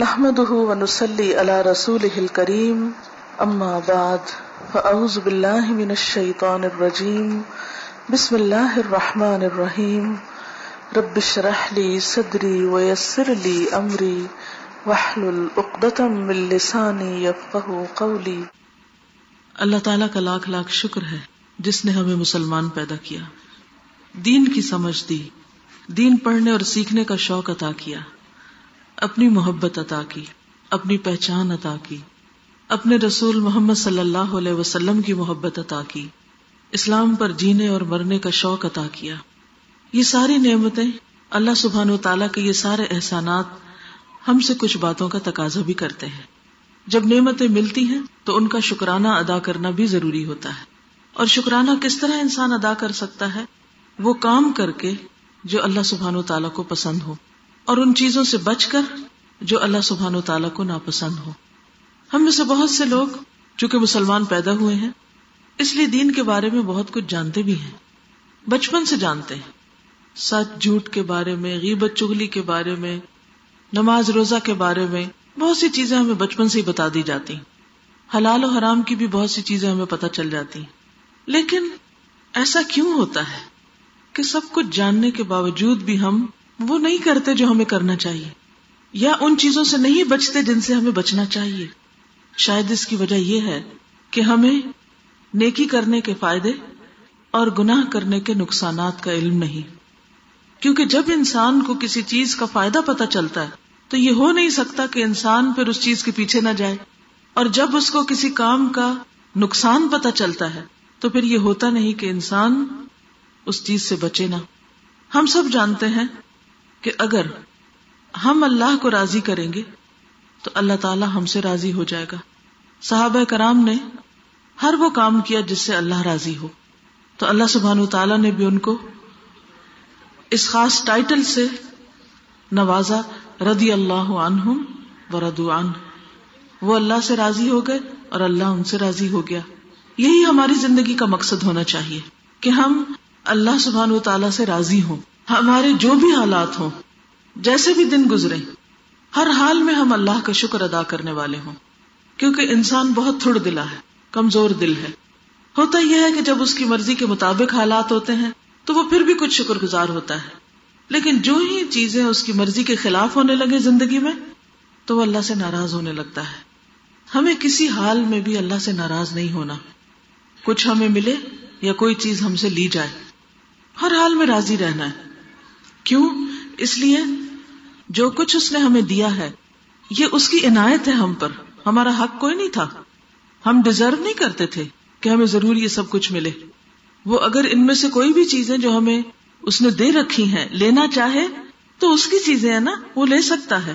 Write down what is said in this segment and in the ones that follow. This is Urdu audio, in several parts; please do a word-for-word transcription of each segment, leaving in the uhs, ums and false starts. نحمده ونصلي على رسوله الكريم اما بعد فاعوذ بالله من الشيطان الرجيم بسم الله الرحمن الرحيم رب اشرح لي صدري ويسر لي امري واحلل عقدة من لساني يفقهوا قولي. اللہ تعالیٰ کا لاکھ لاکھ شکر ہے جس نے ہمیں مسلمان پیدا کیا، دین کی سمجھ دی، دین پڑھنے اور سیکھنے کا شوق عطا کیا، اپنی محبت عطا کی، اپنی پہچان عطا کی، اپنے رسول محمد صلی اللہ علیہ وسلم کی محبت عطا کی، اسلام پر جینے اور مرنے کا شوق عطا کیا. یہ ساری نعمتیں، اللہ سبحانہ و تعالیٰ کے یہ سارے احسانات ہم سے کچھ باتوں کا تقاضا بھی کرتے ہیں. جب نعمتیں ملتی ہیں تو ان کا شکرانہ ادا کرنا بھی ضروری ہوتا ہے. اور شکرانہ کس طرح انسان ادا کر سکتا ہے؟ وہ کام کر کے جو اللہ سبحانہ و تعالیٰ کو پسند ہو، اور ان چیزوں سے بچ کر جو اللہ سبحانہ و تعالیٰ کو ناپسند ہو. ہم میں سے بہت سے لوگ چونکہ مسلمان پیدا ہوئے ہیں اس لیے دین کے بارے میں بہت کچھ جانتے بھی ہیں، بچپن سے جانتے ہیں، سچ جھوٹ کے بارے میں، غیبت چغلی کے بارے میں، نماز روزہ کے بارے میں، بہت سی چیزیں ہمیں بچپن سے ہی بتا دی جاتی ہیں. حلال و حرام کی بھی بہت سی چیزیں ہمیں پتہ چل جاتی ہیں. لیکن ایسا کیوں ہوتا ہے کہ سب کچھ جاننے کے باوجود بھی ہم وہ نہیں کرتے جو ہمیں کرنا چاہیے، یا ان چیزوں سے نہیں بچتے جن سے ہمیں بچنا چاہیے؟ شاید اس کی وجہ یہ ہے کہ ہمیں نیکی کرنے کے فائدے اور گناہ کرنے کے نقصانات کا علم نہیں. کیونکہ جب انسان کو کسی چیز کا فائدہ پتہ چلتا ہے تو یہ ہو نہیں سکتا کہ انسان پھر اس چیز کے پیچھے نہ جائے، اور جب اس کو کسی کام کا نقصان پتہ چلتا ہے تو پھر یہ ہوتا نہیں کہ انسان اس چیز سے بچے نہ. ہم سب جانتے ہیں کہ اگر ہم اللہ کو راضی کریں گے تو اللہ تعالیٰ ہم سے راضی ہو جائے گا. صحابہ کرام نے ہر وہ کام کیا جس سے اللہ راضی ہو، تو اللہ سبحانہ وتعالیٰ نے بھی ان کو اس خاص ٹائٹل سے نوازا، رضی اللہ عنہم ورضوا عنہ. وہ اللہ سے راضی ہو گئے اور اللہ ان سے راضی ہو گیا. یہی ہماری زندگی کا مقصد ہونا چاہیے کہ ہم اللہ سبحانہ وتعالیٰ سے راضی ہوں. ہمارے جو بھی حالات ہوں، جیسے بھی دن گزرے، ہر حال میں ہم اللہ کا شکر ادا کرنے والے ہوں. کیونکہ انسان بہت تھڑ دلا ہے، کمزور دل ہے. ہوتا یہ ہے کہ جب اس کی مرضی کے مطابق حالات ہوتے ہیں تو وہ پھر بھی کچھ شکر گزار ہوتا ہے، لیکن جو ہی چیزیں اس کی مرضی کے خلاف ہونے لگے زندگی میں تو وہ اللہ سے ناراض ہونے لگتا ہے. ہمیں کسی حال میں بھی اللہ سے ناراض نہیں ہونا. کچھ ہمیں ملے یا کوئی چیز ہم سے لی جائے، ہر حال میں راضی رہنا ہے. کیوں؟ اس لیے جو کچھ اس نے ہمیں دیا ہے یہ اس کی عنایت ہے ہم پر. ہمارا حق کوئی نہیں تھا، ہم ڈیزرو نہیں کرتے تھے کہ ہمیں ضرور یہ سب کچھ ملے. وہ اگر ان میں سے کوئی بھی چیزیں جو ہمیں اس نے دے رکھی ہیں لینا چاہے تو اس کی چیزیں ہیں نا، وہ لے سکتا ہے.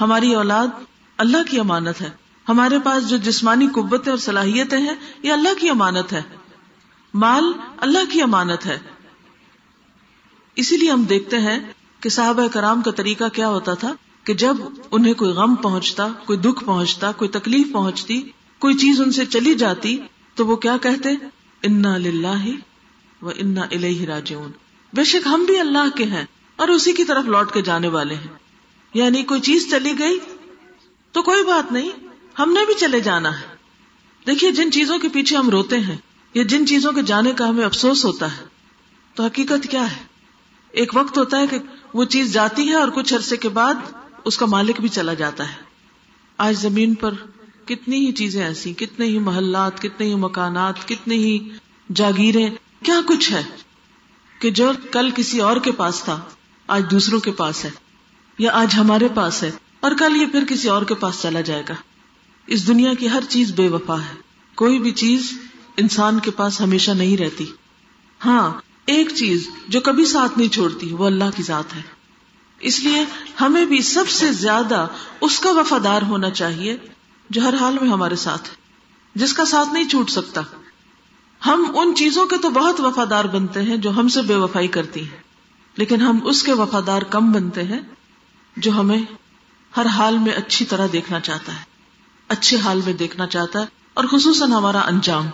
ہماری اولاد اللہ کی امانت ہے، ہمارے پاس جو جسمانی قوتیں اور صلاحیتیں ہیں یہ اللہ کی امانت ہے، مال اللہ کی امانت ہے. اسی لیے ہم دیکھتے ہیں کہ صحابہ کرام کا طریقہ کیا ہوتا تھا کہ جب انہیں کوئی غم پہنچتا، کوئی دکھ پہنچتا، کوئی تکلیف پہنچتی، کوئی چیز ان سے چلی جاتی تو وہ کیا کہتے؟ انا للہ و انا الیہ راجعون. بے شک ہم بھی اللہ کے ہیں اور اسی کی طرف لوٹ کے جانے والے ہیں. یعنی کوئی چیز چلی گئی تو کوئی بات نہیں، ہم نے بھی چلے جانا ہے. دیکھیے، جن چیزوں کے پیچھے ہم روتے ہیں یا جن چیزوں کے جانے کا ہمیں افسوس ہوتا ہے تو حقیقت کیا ہے؟ ایک وقت ہوتا ہے کہ وہ چیز جاتی ہے اور کچھ عرصے کے بعد اس کا مالک بھی چلا جاتا ہے. آج زمین پر کتنی ہی چیزیں ایسی، کتنے ہی محلات، کتنے ہی مکانات، کتنی ہی جاگیریں، کیا کچھ ہے کہ جو کل کسی اور کے پاس تھا آج دوسروں کے پاس ہے، یا آج ہمارے پاس ہے اور کل یہ پھر کسی اور کے پاس چلا جائے گا. اس دنیا کی ہر چیز بے وفا ہے، کوئی بھی چیز انسان کے پاس ہمیشہ نہیں رہتی. ہاں، ایک چیز جو کبھی ساتھ نہیں چھوڑتی وہ اللہ کی ذات ہے. اس لیے ہمیں بھی سب سے زیادہ اس کا وفادار ہونا چاہیے جو ہر حال میں ہمارے ساتھ ہے، جس کا ساتھ نہیں چھوٹ سکتا. ہم ان چیزوں کے تو بہت وفادار بنتے ہیں جو ہم سے بے وفائی کرتی ہیں، لیکن ہم اس کے وفادار کم بنتے ہیں جو ہمیں ہر حال میں اچھی طرح دیکھنا چاہتا ہے، اچھے حال میں دیکھنا چاہتا ہے، اور خصوصاً ہمارا انجام.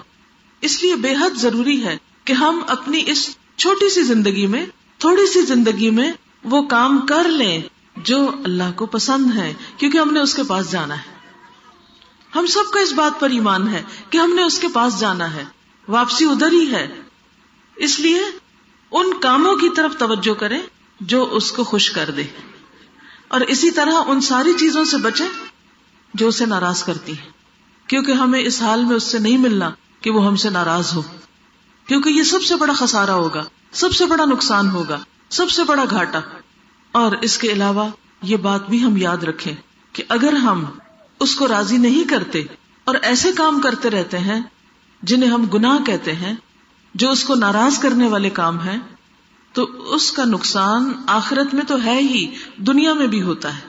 اس لیے بے حد ضروری ہے کہ ہم اپنی اس چھوٹی سی زندگی میں، تھوڑی سی زندگی میں وہ کام کر لیں جو اللہ کو پسند ہیں، کیونکہ ہم نے اس کے پاس جانا ہے. ہم سب کا اس بات پر ایمان ہے کہ ہم نے اس کے پاس جانا ہے، واپسی ادھر ہی ہے. اس لیے ان کاموں کی طرف توجہ کریں جو اس کو خوش کر دے، اور اسی طرح ان ساری چیزوں سے بچیں جو اسے ناراض کرتی ہیں، کیونکہ ہمیں اس حال میں اس سے نہیں ملنا کہ وہ ہم سے ناراض ہو، کیونکہ یہ سب سے بڑا خسارہ ہوگا، سب سے بڑا نقصان ہوگا، سب سے بڑا گھاٹا. اور اس کے علاوہ یہ بات بھی ہم یاد رکھیں کہ اگر ہم اس کو راضی نہیں کرتے اور ایسے کام کرتے رہتے ہیں جنہیں ہم گناہ کہتے ہیں، جو اس کو ناراض کرنے والے کام ہیں، تو اس کا نقصان آخرت میں تو ہے ہی، دنیا میں بھی ہوتا ہے.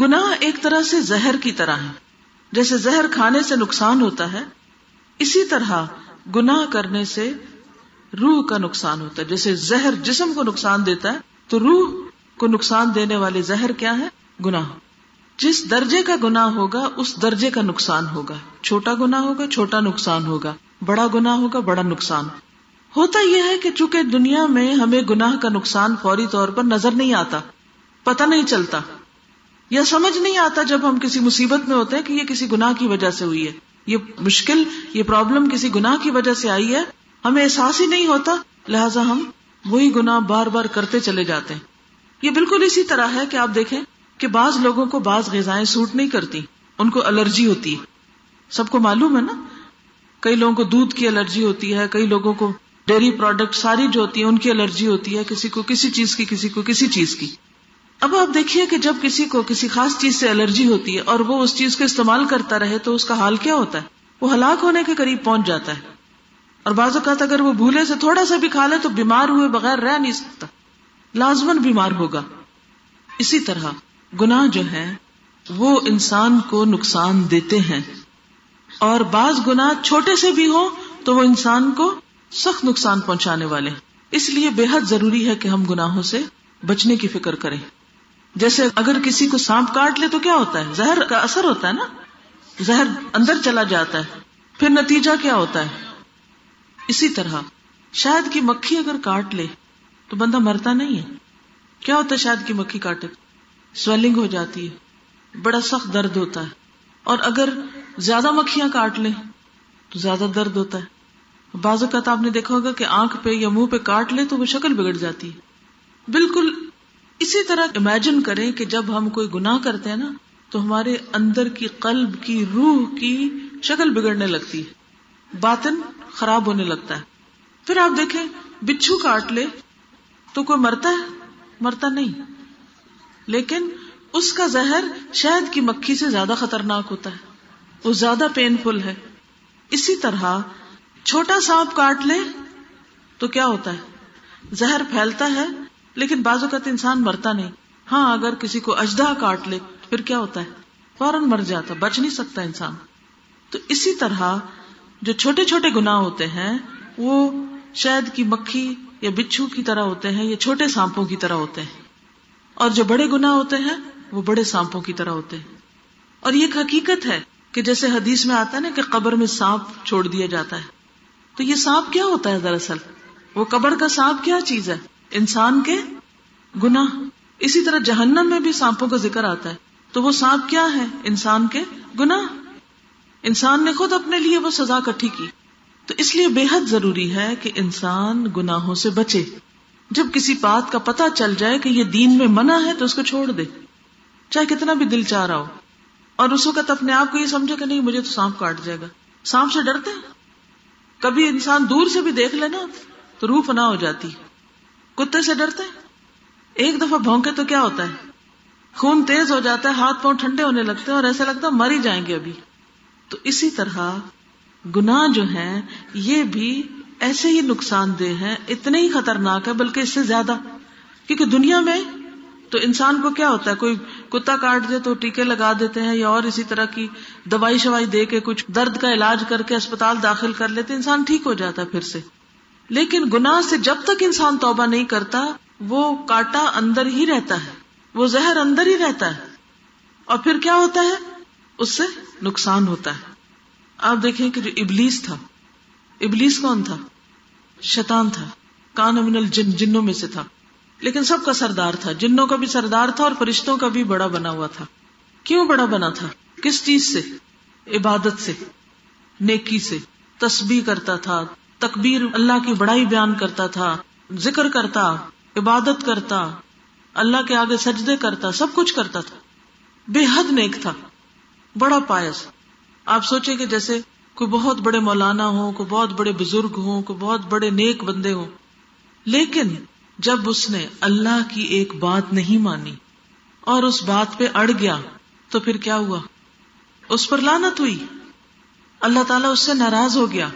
گناہ ایک طرح سے زہر کی طرح ہے، جیسے زہر کھانے سے نقصان ہوتا ہے، اسی طرح گناہ کرنے سے روح کا نقصان ہوتا ہے. جیسے زہر جسم کو نقصان دیتا ہے، تو روح کو نقصان دینے والے زہر کیا ہے؟ گناہ. جس درجے کا گناہ ہوگا اس درجے کا نقصان ہوگا، چھوٹا گناہ ہوگا چھوٹا نقصان ہوگا، بڑا گناہ ہوگا بڑا نقصان ہوتا. یہ ہے کہ چونکہ دنیا میں ہمیں گناہ کا نقصان فوری طور پر نظر نہیں آتا، پتہ نہیں چلتا، یا سمجھ نہیں آتا جب ہم کسی مصیبت میں ہوتے ہیں کہ یہ کسی گناہ کی وجہ سے ہوئی ہے، یہ مشکل، یہ پرابلم کسی گناہ کی وجہ سے آئی ہے، ہمیں احساس ہی نہیں ہوتا، لہٰذا ہم وہی گناہ بار بار کرتے چلے جاتے ہیں. یہ بالکل اسی طرح ہے کہ آپ دیکھیں کہ بعض لوگوں کو بعض غذائیں سوٹ نہیں کرتی، ان کو الرجی ہوتی ہے، سب کو معلوم ہے نا. کئی لوگوں کو دودھ کی الرجی ہوتی ہے، کئی لوگوں کو ڈیری پروڈکٹ ساری جو ہوتی ہیں ان کی الرجی ہوتی ہے، کسی کو کسی چیز کی، کسی کو کسی چیز کی. اب آپ دیکھیے کہ جب کسی کو کسی خاص چیز سے الرجی ہوتی ہے اور وہ اس چیز کو استعمال کرتا رہے تو اس کا حال کیا ہوتا ہے؟ وہ ہلاک ہونے کے قریب پہنچ جاتا ہے. اور بعض اوقات اگر وہ بھولے سے تھوڑا سا بھی کھا لے تو بیمار ہوئے بغیر رہ نہیں سکتا، لازماً بیمار ہوگا. اسی طرح گناہ جو ہیں وہ انسان کو نقصان دیتے ہیں، اور بعض گناہ چھوٹے سے بھی ہوں تو وہ انسان کو سخت نقصان پہنچانے والے ہیں. اس لیے بے حد ضروری ہے کہ ہم گناہوں سے بچنے کی فکر کریں. جیسے اگر کسی کو سانپ کاٹ لے تو کیا ہوتا ہے؟ زہر کا اثر ہوتا ہے نا، زہر اندر چلا جاتا ہے، پھر نتیجہ کیا ہوتا ہے؟ اسی طرح شہد کی مکھی اگر کاٹ لے تو بندہ مرتا نہیں ہے. کیا ہوتا ہے شہد کی مکھی کاٹے؟ سویلنگ ہو جاتی ہے، بڑا سخت درد ہوتا ہے. اور اگر زیادہ مکھیاں کاٹ لیں تو زیادہ درد ہوتا ہے. بعض اوقات آپ نے دیکھا ہوگا کہ آنکھ پہ یا منہ پہ کاٹ لے تو وہ شکل بگڑ جاتی ہے. بالکل اسی طرح امیجن کریں کہ جب ہم کوئی گناہ کرتے ہیں نا تو ہمارے اندر کی، قلب کی، روح کی شکل بگڑنے لگتی ہے، باطن خراب ہونے لگتا ہے. پھر آپ دیکھیں بچھو کاٹ لے تو کوئی مرتا ہے؟ مرتا نہیں، لیکن اس کا زہر شہد کی مکھی سے زیادہ خطرناک ہوتا ہے، وہ زیادہ پین فل ہے. اسی طرح چھوٹا سانپ کاٹ لے تو کیا ہوتا ہے؟ زہر پھیلتا ہے، لیکن بعض اوقات انسان مرتا نہیں. ہاں اگر کسی کو اژدہا کاٹ لے پھر کیا ہوتا ہے؟ فوراً مر جاتا، بچ نہیں سکتا انسان. تو اسی طرح جو چھوٹے چھوٹے گناہ ہوتے ہیں وہ شہد کی مکھی یا بچھو کی طرح ہوتے ہیں، یا چھوٹے سانپوں کی طرح ہوتے ہیں. اور جو بڑے گناہ ہوتے ہیں وہ بڑے سانپوں کی طرح ہوتے ہیں. اور یہ ایک حقیقت ہے کہ جیسے حدیث میں آتا ہے نا کہ قبر میں سانپ چھوڑ دیا جاتا ہے، تو یہ سانپ کیا ہوتا ہے؟ دراصل وہ قبر کا سانپ کیا چیز ہے؟ انسان کے گناہ. اسی طرح جہنم میں بھی سانپوں کا ذکر آتا ہے، تو وہ سانپ کیا ہے؟ انسان کے گناہ. انسان نے خود اپنے لیے وہ سزا اکٹھی کی. تو اس لیے بے حد ضروری ہے کہ انسان گناہوں سے بچے. جب کسی بات کا پتہ چل جائے کہ یہ دین میں منع ہے تو اس کو چھوڑ دے، چاہے کتنا بھی دل چاہ رہا ہو. اور اس وقت اپنے آپ کو یہ سمجھے کہ نہیں، مجھے تو سانپ کاٹ جائے گا. سانپ سے ڈرتے ہیں؟ کبھی انسان دور سے بھی دیکھ لے نا تو روح فنا ہو جاتی. کتے سے ڈرتے ہیں؟ ایک دفعہ بھونکے تو کیا ہوتا ہے؟ خون تیز ہو جاتا ہے، ہاتھ پاؤں ٹھنڈے ہونے لگتے ہیں، اور ایسا لگتا ہے مر ہی جائیں گے ابھی. تو اسی طرح گناہ جو ہیں یہ بھی ایسے ہی نقصان دہ ہیں، اتنے ہی خطرناک ہے بلکہ اس سے زیادہ. کیونکہ دنیا میں تو انسان کو کیا ہوتا ہے، کوئی کتا کاٹ دے تو ٹیکے لگا دیتے ہیں، یا اور اسی طرح کی دوائی شوائی دے کے کچھ درد کا علاج کر کے اسپتال داخل کر لیتے، انسان ٹھیک ہو جاتا ہے پھر سے. لیکن گناہ سے جب تک انسان توبہ نہیں کرتا وہ کاٹا اندر ہی رہتا ہے، وہ زہر اندر ہی رہتا ہے، اور پھر کیا ہوتا ہے؟ اس سے نقصان ہوتا ہے. آپ دیکھیں کہ جو ابلیس تھا، ابلیس کون تھا؟ شیطان تھا، کان من الجن، جنوں میں سے تھا. لیکن سب کا سردار تھا، جنوں کا بھی سردار تھا اور فرشتوں کا بھی بڑا بنا ہوا تھا۔ کیوں بڑا بنا تھا؟ کس چیز سے؟ عبادت سے، نیکی سے، تسبیح کرتا تھا، تکبیر اللہ کی بڑائی بیان کرتا تھا، ذکر کرتا، عبادت کرتا، اللہ کے آگے سجدے کرتا، سب کچھ کرتا تھا، بے حد نیک تھا، بڑا پائس۔ آپ سوچیں کہ جیسے کوئی بہت بڑے مولانا ہوں، کوئی بہت بڑے بزرگ ہوں، کوئی بہت بڑے نیک بندے ہوں، لیکن جب اس نے اللہ کی ایک بات نہیں مانی اور اس بات پہ اڑ گیا تو پھر کیا ہوا؟ اس پر لعنت ہوئی، اللہ تعالیٰ اس سے ناراض ہو گیا۔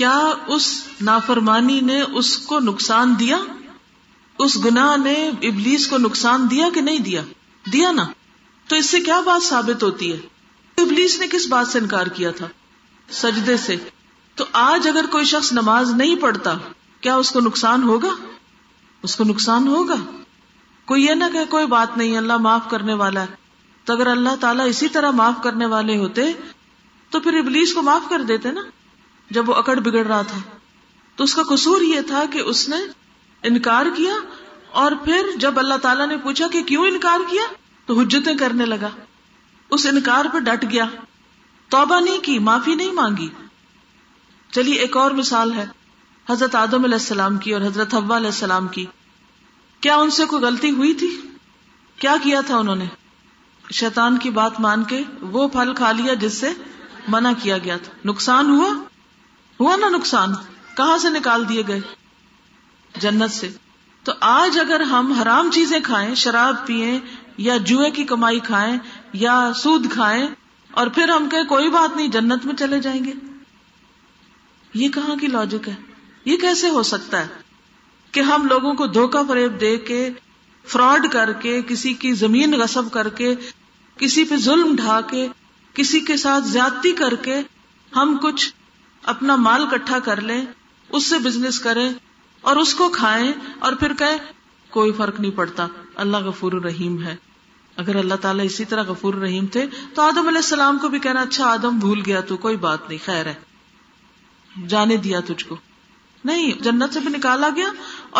کیا اس نافرمانی نے اس کو نقصان دیا؟ اس گناہ نے ابلیس کو نقصان دیا کہ نہیں دیا؟ دیا نا۔ تو اس سے کیا بات ثابت ہوتی ہے؟ ابلیس نے کس بات سے انکار کیا تھا؟ سجدے سے۔ تو آج اگر کوئی شخص نماز نہیں پڑھتا، کیا اس کو نقصان ہوگا؟ اس کو نقصان ہوگا۔ کوئی یہ نہ کہ کوئی بات نہیں، اللہ معاف کرنے والا ہے۔ تو اگر اللہ تعالیٰ اسی طرح معاف کرنے والے ہوتے تو پھر ابلیس کو معاف کر دیتے نا، جب وہ اکڑ بگڑ رہا تھا۔ تو اس کا قصور یہ تھا کہ اس نے انکار کیا، اور پھر جب اللہ تعالیٰ نے پوچھا کہ کیوں انکار کیا تو حجتیں کرنے لگا، اس انکار پہ ڈٹ گیا، توبہ نہیں کی، معافی نہیں مانگی۔ چلیے ایک اور مثال ہے حضرت آدم علیہ السلام کی اور حضرت حوا علیہ السلام کی۔ کیا ان سے کوئی غلطی ہوئی تھی؟ کیا کیا تھا انہوں نے؟ شیطان کی بات مان کے وہ پھل کھا لیا جس سے منع کیا گیا تھا۔ نقصان ہوا؟ ہوا نا نقصان۔ کہاں سے نکال دیے گئے؟ جنت سے۔ تو آج اگر ہم حرام چیزیں کھائیں، شراب پیئیں یا جوئے کی کمائی کھائیں یا سود کھائیں، اور پھر ہم کہیں کوئی بات نہیں جنت میں چلے جائیں گے، یہ کہاں کی لاجک ہے؟ یہ کیسے ہو سکتا ہے کہ ہم لوگوں کو دھوکہ فریب دے کے، فراڈ کر کے، کسی کی زمین غصب کر کے، کسی پہ ظلم ڈھا کے، کسی کے ساتھ زیادتی کر کے ہم کچھ اپنا مال اکٹھا کر لیں، اس سے بزنس کریں اور اس کو کھائیں اور پھر کہیں کوئی فرق نہیں پڑتا، اللہ غفور الرحیم ہے۔ اگر اللہ تعالیٰ اسی طرح غفور الرحیم تھے تو آدم علیہ السلام کو بھی کہنا، اچھا آدم بھول گیا تو کوئی بات نہیں، خیر ہے، جانے دیا تجھ کو۔ نہیں، جنت سے بھی نکالا گیا،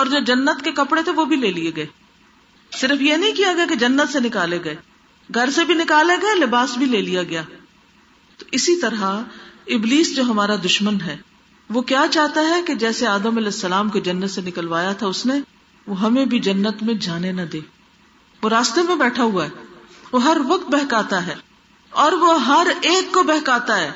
اور جو جنت کے کپڑے تھے وہ بھی لے لیے گئے۔ صرف یہ نہیں کیا گیا کہ جنت سے نکالے گئے، گھر سے بھی نکالے گئے، لباس بھی لے لیا گیا۔ تو اسی طرح ابلیس جو ہمارا دشمن ہے وہ کیا چاہتا ہے کہ جیسے آدم علیہ السلام کو جنت سے نکلوایا تھا اس نے، وہ ہمیں بھی جنت میں جانے نہ دے۔ وہ راستے میں بیٹھا ہوا ہے، وہ ہر وقت بہکاتا ہے، اور وہ ہر ایک کو بہکاتا ہے۔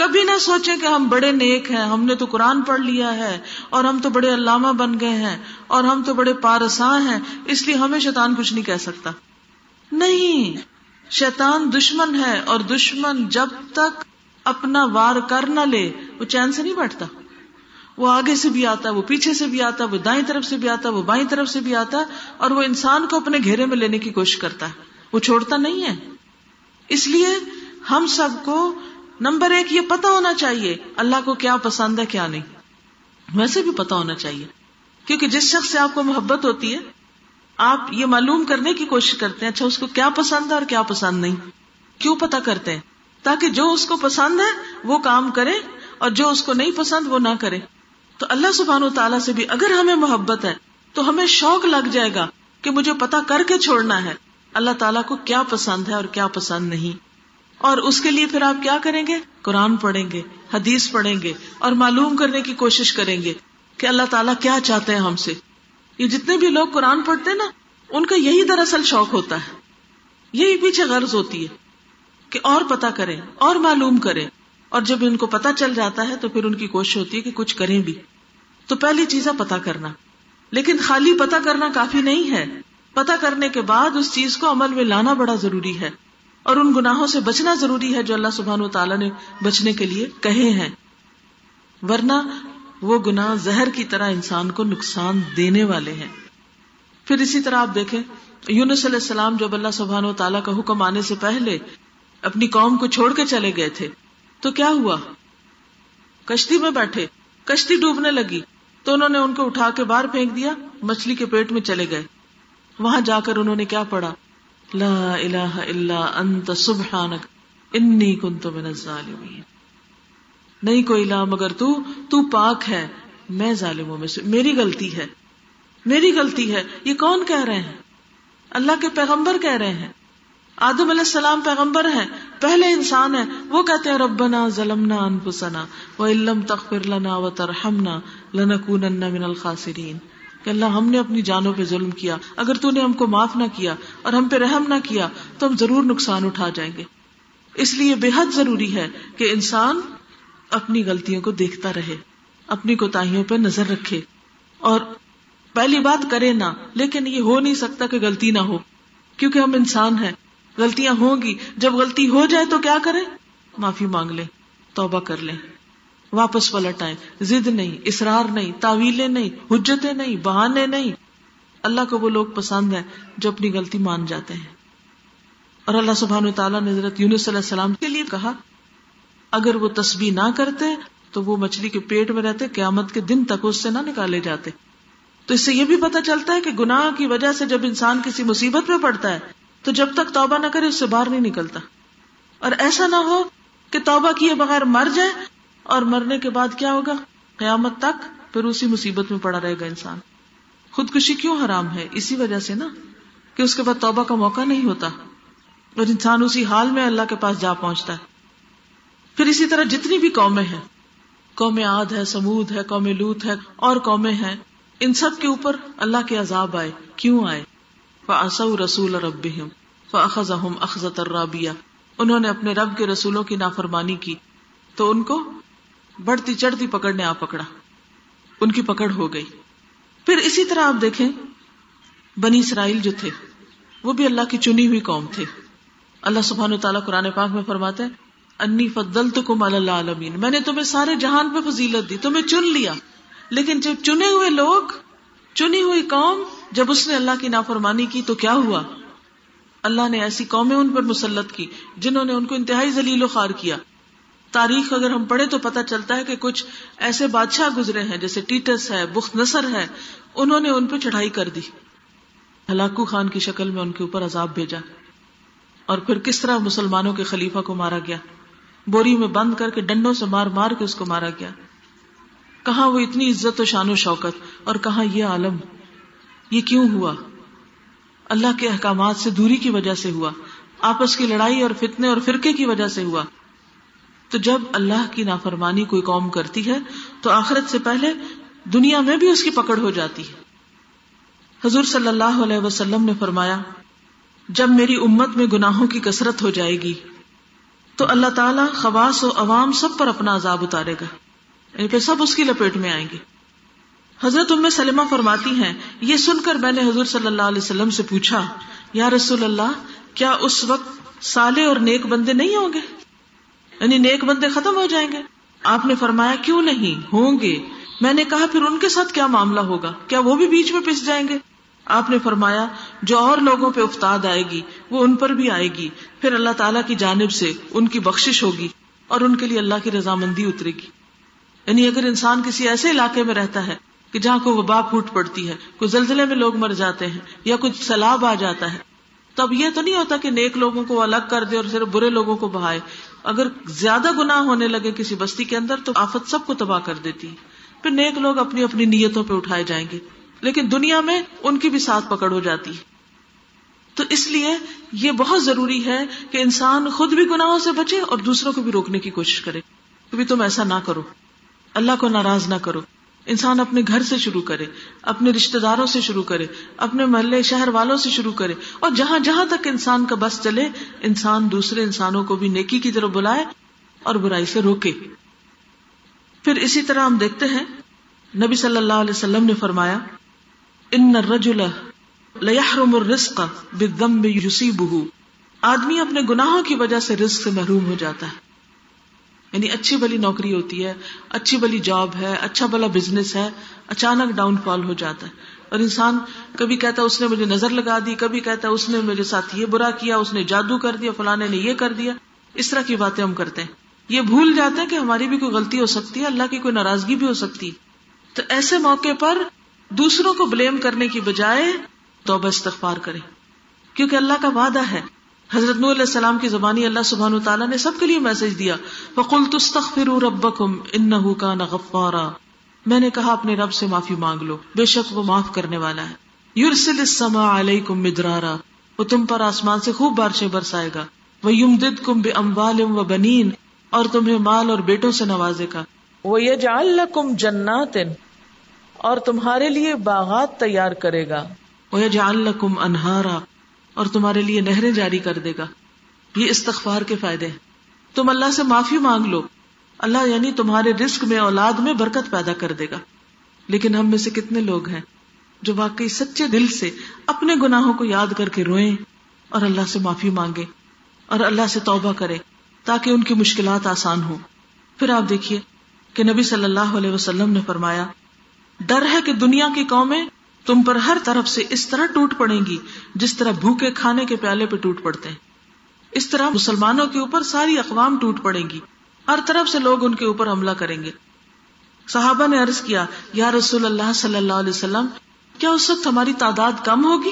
کبھی نہ سوچیں کہ ہم بڑے نیک ہیں، ہم نے تو قرآن پڑھ لیا ہے، اور ہم تو بڑے علامہ بن گئے ہیں، اور ہم تو بڑے پارساں ہیں، اس لیے ہمیں شیطان کچھ نہیں کہہ سکتا۔ نہیں، شیطان دشمن ہے، اور دشمن جب تک اپنا وار کر نہ لے وہ چین سے نہیں بیٹھتا۔ وہ آگے سے بھی آتا، وہ پیچھے سے بھی آتا، وہ دائیں طرف سے بھی آتا، وہ بائیں طرف سے بھی آتا، اور وہ انسان کو اپنے گھیرے میں لینے کی کوشش کرتا ہے، وہ چھوڑتا نہیں ہے۔ اس لیے ہم سب کو نمبر ایک یہ پتا ہونا چاہیے اللہ کو کیا پسند ہے کیا نہیں، ویسے بھی پتا ہونا چاہیے، کیونکہ جس شخص سے آپ کو محبت ہوتی ہے آپ یہ معلوم کرنے کی کوشش کرتے ہیں، اچھا اس کو کیا پسند ہے اور کیا پسند نہیں، کیوں پتا کرتے ہیں؟ تاکہ جو اس کو پسند ہے وہ کام کرے اور جو اس کو نہیں پسند وہ نہ کرے۔ تو اللہ سبحانہ و تعالیٰ سے بھی اگر ہمیں محبت ہے تو ہمیں شوق لگ جائے گا کہ مجھے پتا کر کے چھوڑنا ہے اللہ تعالیٰ کو کیا پسند ہے اور کیا پسند نہیں، اور اس کے لیے پھر آپ کیا کریں گے؟ قرآن پڑھیں گے، حدیث پڑھیں گے، اور معلوم کرنے کی کوشش کریں گے کہ اللہ تعالیٰ کیا چاہتے ہیں ہم سے۔ یہ جتنے بھی لوگ قرآن پڑھتے ہیں نا، ان کا یہی دراصل شوق ہوتا ہے، یہی پیچھے غرض ہوتی ہے کہ اور پتا کریں اور معلوم کریں، اور جب ان کو پتا چل جاتا ہے تو پھر ان کی کوشش ہوتی ہے کہ کچھ کریں بھی۔ تو پہلی چیز ہے پتا کرنا، لیکن خالی پتا کرنا کافی نہیں ہے، پتا کرنے کے بعد اس چیز کو عمل میں لانا بڑا ضروری ہے، اور ان گناہوں سے بچنا ضروری ہے جو اللہ سبحانہ و تعالیٰ نے بچنے کے لیے کہے ہیں، ورنہ وہ گناہ زہر کی طرح انسان کو نقصان دینے والے ہیں۔ پھر اسی طرح آپ دیکھیں یونس علیہ السلام جب اللہ سبحانہ و تعالیٰ کا حکم آنے سے پہلے اپنی قوم کو چھوڑ کے چلے گئے تھے تو کیا ہوا؟ کشتی میں بیٹھے، کشتی ڈوبنے لگی تو انہوں نے ان کو اٹھا کے باہر پھینک دیا، مچھلی کے پیٹ میں چلے گئے۔ وہاں جا کر انہوں نے کیا پڑھا؟ لا الہ الا انت سبحانک انی کنت من الظالمین، نہیں کوئی الہ مگر تو، تو پاک ہے، میں ظالموں میں سے، میری غلطی ہے۔ میری غلطی ہے. یہ کون کہہ رہے ہیں؟ اللہ کے پیغمبر کہہ رہے ہیں. آدم علیہ السلام پیغمبر ہیں، پہلے انسان ہیں، وہ کہتے ہیں ربنا ظلمنا انفسنا وان لم تغفر لنا وترحمنا لنکونن من الخاسرین، کہ اللہ ہم نے اپنی جانوں پہ ظلم کیا، اگر تو نے ہم کو معاف نہ کیا اور ہم پہ رحم نہ کیا تو ہم ضرور نقصان اٹھا جائیں گے. اس لیے بے حد ضروری ہے کہ انسان اپنی غلطیوں کو دیکھتا رہے، اپنی کوتاہیوں پہ نظر رکھے، اور پہلی بات کرے نہ، لیکن یہ ہو نہیں سکتا کہ غلطی نہ ہو، کیونکہ ہم انسان ہیں، غلطیاں ہوں گی. جب غلطی ہو جائے تو کیا کریں؟ معافی مانگ لیں، توبہ کر لیں، واپس پلٹ آئیں. ضد نہیں، اصرار نہیں، تاویلیں نہیں، حجتیں نہیں، بہانے نہیں. اللہ کو وہ لوگ پسند ہیں جو اپنی غلطی مان جاتے ہیں. اور اللہ سبحانہ وتعالیٰ نے حضرت یونس علیہ السلام کے لیے کہا اگر وہ تسبیح نہ کرتے تو وہ مچھلی کے پیٹ میں رہتے، قیامت کے دن تک اس سے نہ نکالے جاتے. تو اس سے یہ بھی پتہ چلتا ہے کہ گناہ کی وجہ سے جب انسان کسی مصیبت میں پڑتا ہے تو جب تک توبہ نہ کرے اس سے باہر نہیں نکلتا. اور ایسا نہ ہو کہ توبہ کیے بغیر مر جائے، اور مرنے کے بعد کیا ہوگا؟ قیامت تک پھر اسی مصیبت میں پڑا رہے گا انسان. خودکشی کیوں حرام ہے؟ اسی وجہ سے نا، کہ اس کے بعد توبہ کا موقع نہیں ہوتا اور انسان اسی حال میں اللہ کے پاس جا پہنچتا ہے. پھر اسی طرح جتنی بھی قومیں ہیں، قوم عاد ہے، سمود ہے، قوم لوط ہے، اور قومیں ہیں، ان سب کے اوپر اللہ کے عذاب آئے. کیوں آئے؟ فعصوا رسول ربهم فاخذهم اخذۃ رابیہ، انہوں نے اپنے رب کے رسولوں کی نافرمانی کی تو ان کو بڑھتی چڑھتی پکڑ نے آ پکڑا، ان کی پکڑ ہو گئی. پھر اسی طرح آپ دیکھیں بنی اسرائیل جو تھے وہ بھی اللہ کی چنی ہوئی قوم تھے. اللہ سبحانہ وتعالیٰ قرآن پاک میں فرماتا ہے انی فضلتکم علی العالمین، میں نے تمہیں سارے جہان پہ فضیلت دی، تمہیں چن لیا. لیکن جب چنے ہوئے لوگ، چنی ہوئی قوم، جب اس نے اللہ کی نافرمانی کی تو کیا ہوا؟ اللہ نے ایسی قومیں ان پر مسلط کی جنہوں نے ان کو انتہائی ذلیل و خوار کیا. تاریخ اگر ہم پڑھے تو پتہ چلتا ہے کہ کچھ ایسے بادشاہ گزرے ہیں جیسے ٹیٹس ہے، بخت نصر ہے، انہوں نے ان پہ چڑھائی کر دی، ہلاکو خان کی شکل میں ان کے اوپر عذاب بھیجا. اور پھر کس طرح مسلمانوں کے خلیفہ کو مارا گیا، بوری میں بند کر کے ڈنڈوں سے مار مار کے اس کو مارا گیا. کہاں وہ اتنی عزت و شان و شوکت، اور کہاں یہ عالم. یہ کیوں ہوا؟ اللہ کے احکامات سے دوری کی وجہ سے ہوا، آپس کی لڑائی اور فتنے اور فرقے کی وجہ سے ہوا. تو جب اللہ کی نافرمانی کوئی قوم کرتی ہے تو آخرت سے پہلے دنیا میں بھی اس کی پکڑ ہو جاتی ہے. حضور صلی اللہ علیہ وسلم نے فرمایا جب میری امت میں گناہوں کی کثرت ہو جائے گی تو اللہ تعالیٰ خواص و عوام سب پر اپنا عذاب اتارے گا، یعنی پھر سب اس کی لپیٹ میں آئیں گے. حضرت ام سلمہ فرماتی ہیں یہ سن کر میں نے حضور صلی اللہ علیہ وسلم سے پوچھا یا رسول اللہ کیا اس وقت صالح اور نیک بندے نہیں ہوں گے، یعنی نیک بندے ختم ہو جائیں گے؟ آپ نے فرمایا کیوں نہیں ہوں گے. میں نے کہا پھر ان کے ساتھ کیا معاملہ ہوگا، کیا وہ بھی بیچ میں پس جائیں گے؟ آپ نے فرمایا جو اور لوگوں پہ افتاد آئے گی وہ ان پر بھی آئے گی، پھر اللہ تعالیٰ کی جانب سے ان کی بخشش ہوگی اور ان کے لیے اللہ کی رضامندی اترے گی. یعنی اگر انسان کسی ایسے علاقے میں رہتا ہے کہ جہاں کو وبا پھوٹ پڑتی ہے، کوئی زلزلے میں لوگ مر جاتے ہیں یا کچھ سیلاب آ جاتا ہے، تو اب یہ تو نہیں ہوتا کہ نیک لوگوں کو الگ کر دے اور صرف برے لوگوں کو بہائے. اگر زیادہ گناہ ہونے لگے کسی بستی کے اندر تو آفت سب کو تباہ کر دیتی ہے. پھر نیک لوگ اپنی اپنی نیتوں پہ اٹھائے جائیں گے، لیکن دنیا میں ان کی بھی ساتھ پکڑ ہو جاتی ہے. تو اس لیے یہ بہت ضروری ہے کہ انسان خود بھی گناہوں سے بچے اور دوسروں کو بھی روکنے کی کوشش کرے کہ بھی تم ایسا نہ کرو، اللہ کو ناراض نہ کرو. انسان اپنے گھر سے شروع کرے، اپنے رشتہ داروں سے شروع کرے، اپنے محلے شہر والوں سے شروع کرے، اور جہاں جہاں تک انسان کا بس چلے انسان دوسرے انسانوں کو بھی نیکی کی طرف بلائے اور برائی سے روکے. پھر اسی طرح ہم دیکھتے ہیں نبی صلی اللہ علیہ وسلم نے فرمایا ان الرجل لیحرم الرزق بالذنب یصیبہ، آدمی اپنے گناہوں کی وجہ سے رزق سے محروم ہو جاتا ہے. یعنی اچھی بھلی نوکری ہوتی ہے، اچھی بھلی جاب ہے، اچھا بھلا بزنس ہے، اچانک ڈاؤن فال ہو جاتا ہے. اور انسان کبھی کہتا ہے اس نے مجھے نظر لگا دی، کبھی کہتا ہے اس نے میرے ساتھ یہ برا کیا، اس نے جادو کر دیا، فلانے نے یہ کر دیا. اس طرح کی باتیں ہم کرتے ہیں، یہ بھول جاتے ہیں کہ ہماری بھی کوئی غلطی ہو سکتی ہے، اللہ کی کوئی ناراضگی بھی ہو سکتی ہے. تو ایسے موقع پر دوسروں کو بلیم کرنے کی بجائے توبہ استغفار کریں، کیونکہ اللہ کا وعدہ ہے. حضرت نوح علیہ السلام کی زبانی اللہ سبحانہ وتعالیٰ نے سب کے لیے میسج دیا فَقُلْتُ اسْتَغْفِرُوا رَبَّكُمْ إِنَّهُ كَانَ غَفَّارًا، میں نے کہا اپنے رب سے معافی مانگ لو، بے شک وہ معاف کرنے والا ہے۔ یرسل السماء علیکم مدرارا، وہ تم پر آسمان سے خوب بارشیں برسائے گا۔ وَيُمْدِدْكُمْ بِأَمْوَالٍ وَبَنِينَ، اور تمہیں مال اور بیٹوں سے نوازے گا۔ وَيَجْعَلْ لَكُمْ جَنَّاتٍ، اور تمہارے لیے باغات تیار کرے گا۔ وَيَجْعَلْ لَكُمْ أَنْهَارًا، اور تمہارے لیے نہریں جاری کر دے گا۔ یہ استغفار کے فائدے ہیں۔ تم اللہ سے معافی مانگ لو، اللہ یعنی تمہارے رزق میں، اولاد میں برکت پیدا کر دے گا۔ لیکن ہم میں سے کتنے لوگ ہیں جو واقعی سچے دل سے اپنے گناہوں کو یاد کر کے روئیں اور اللہ سے معافی مانگیں اور اللہ سے توبہ کریں تاکہ ان کی مشکلات آسان ہوں۔ پھر آپ دیکھیے کہ نبی صلی اللہ علیہ وسلم نے فرمایا، ڈر ہے کہ دنیا کی قومیں تم پر ہر طرف سے اس طرح ٹوٹ پڑیں گی جس طرح بھوکے کھانے کے پیالے پہ ٹوٹ پڑتے ہیں۔ اس طرح مسلمانوں کے اوپر ساری اقوام ٹوٹ پڑیں گی، ہر طرف سے لوگ ان کے اوپر حملہ کریں گے۔ صحابہ نے عرض کیا، یا رسول اللہ صلی اللہ علیہ وسلم، کیا اس وقت ہماری تعداد کم ہوگی،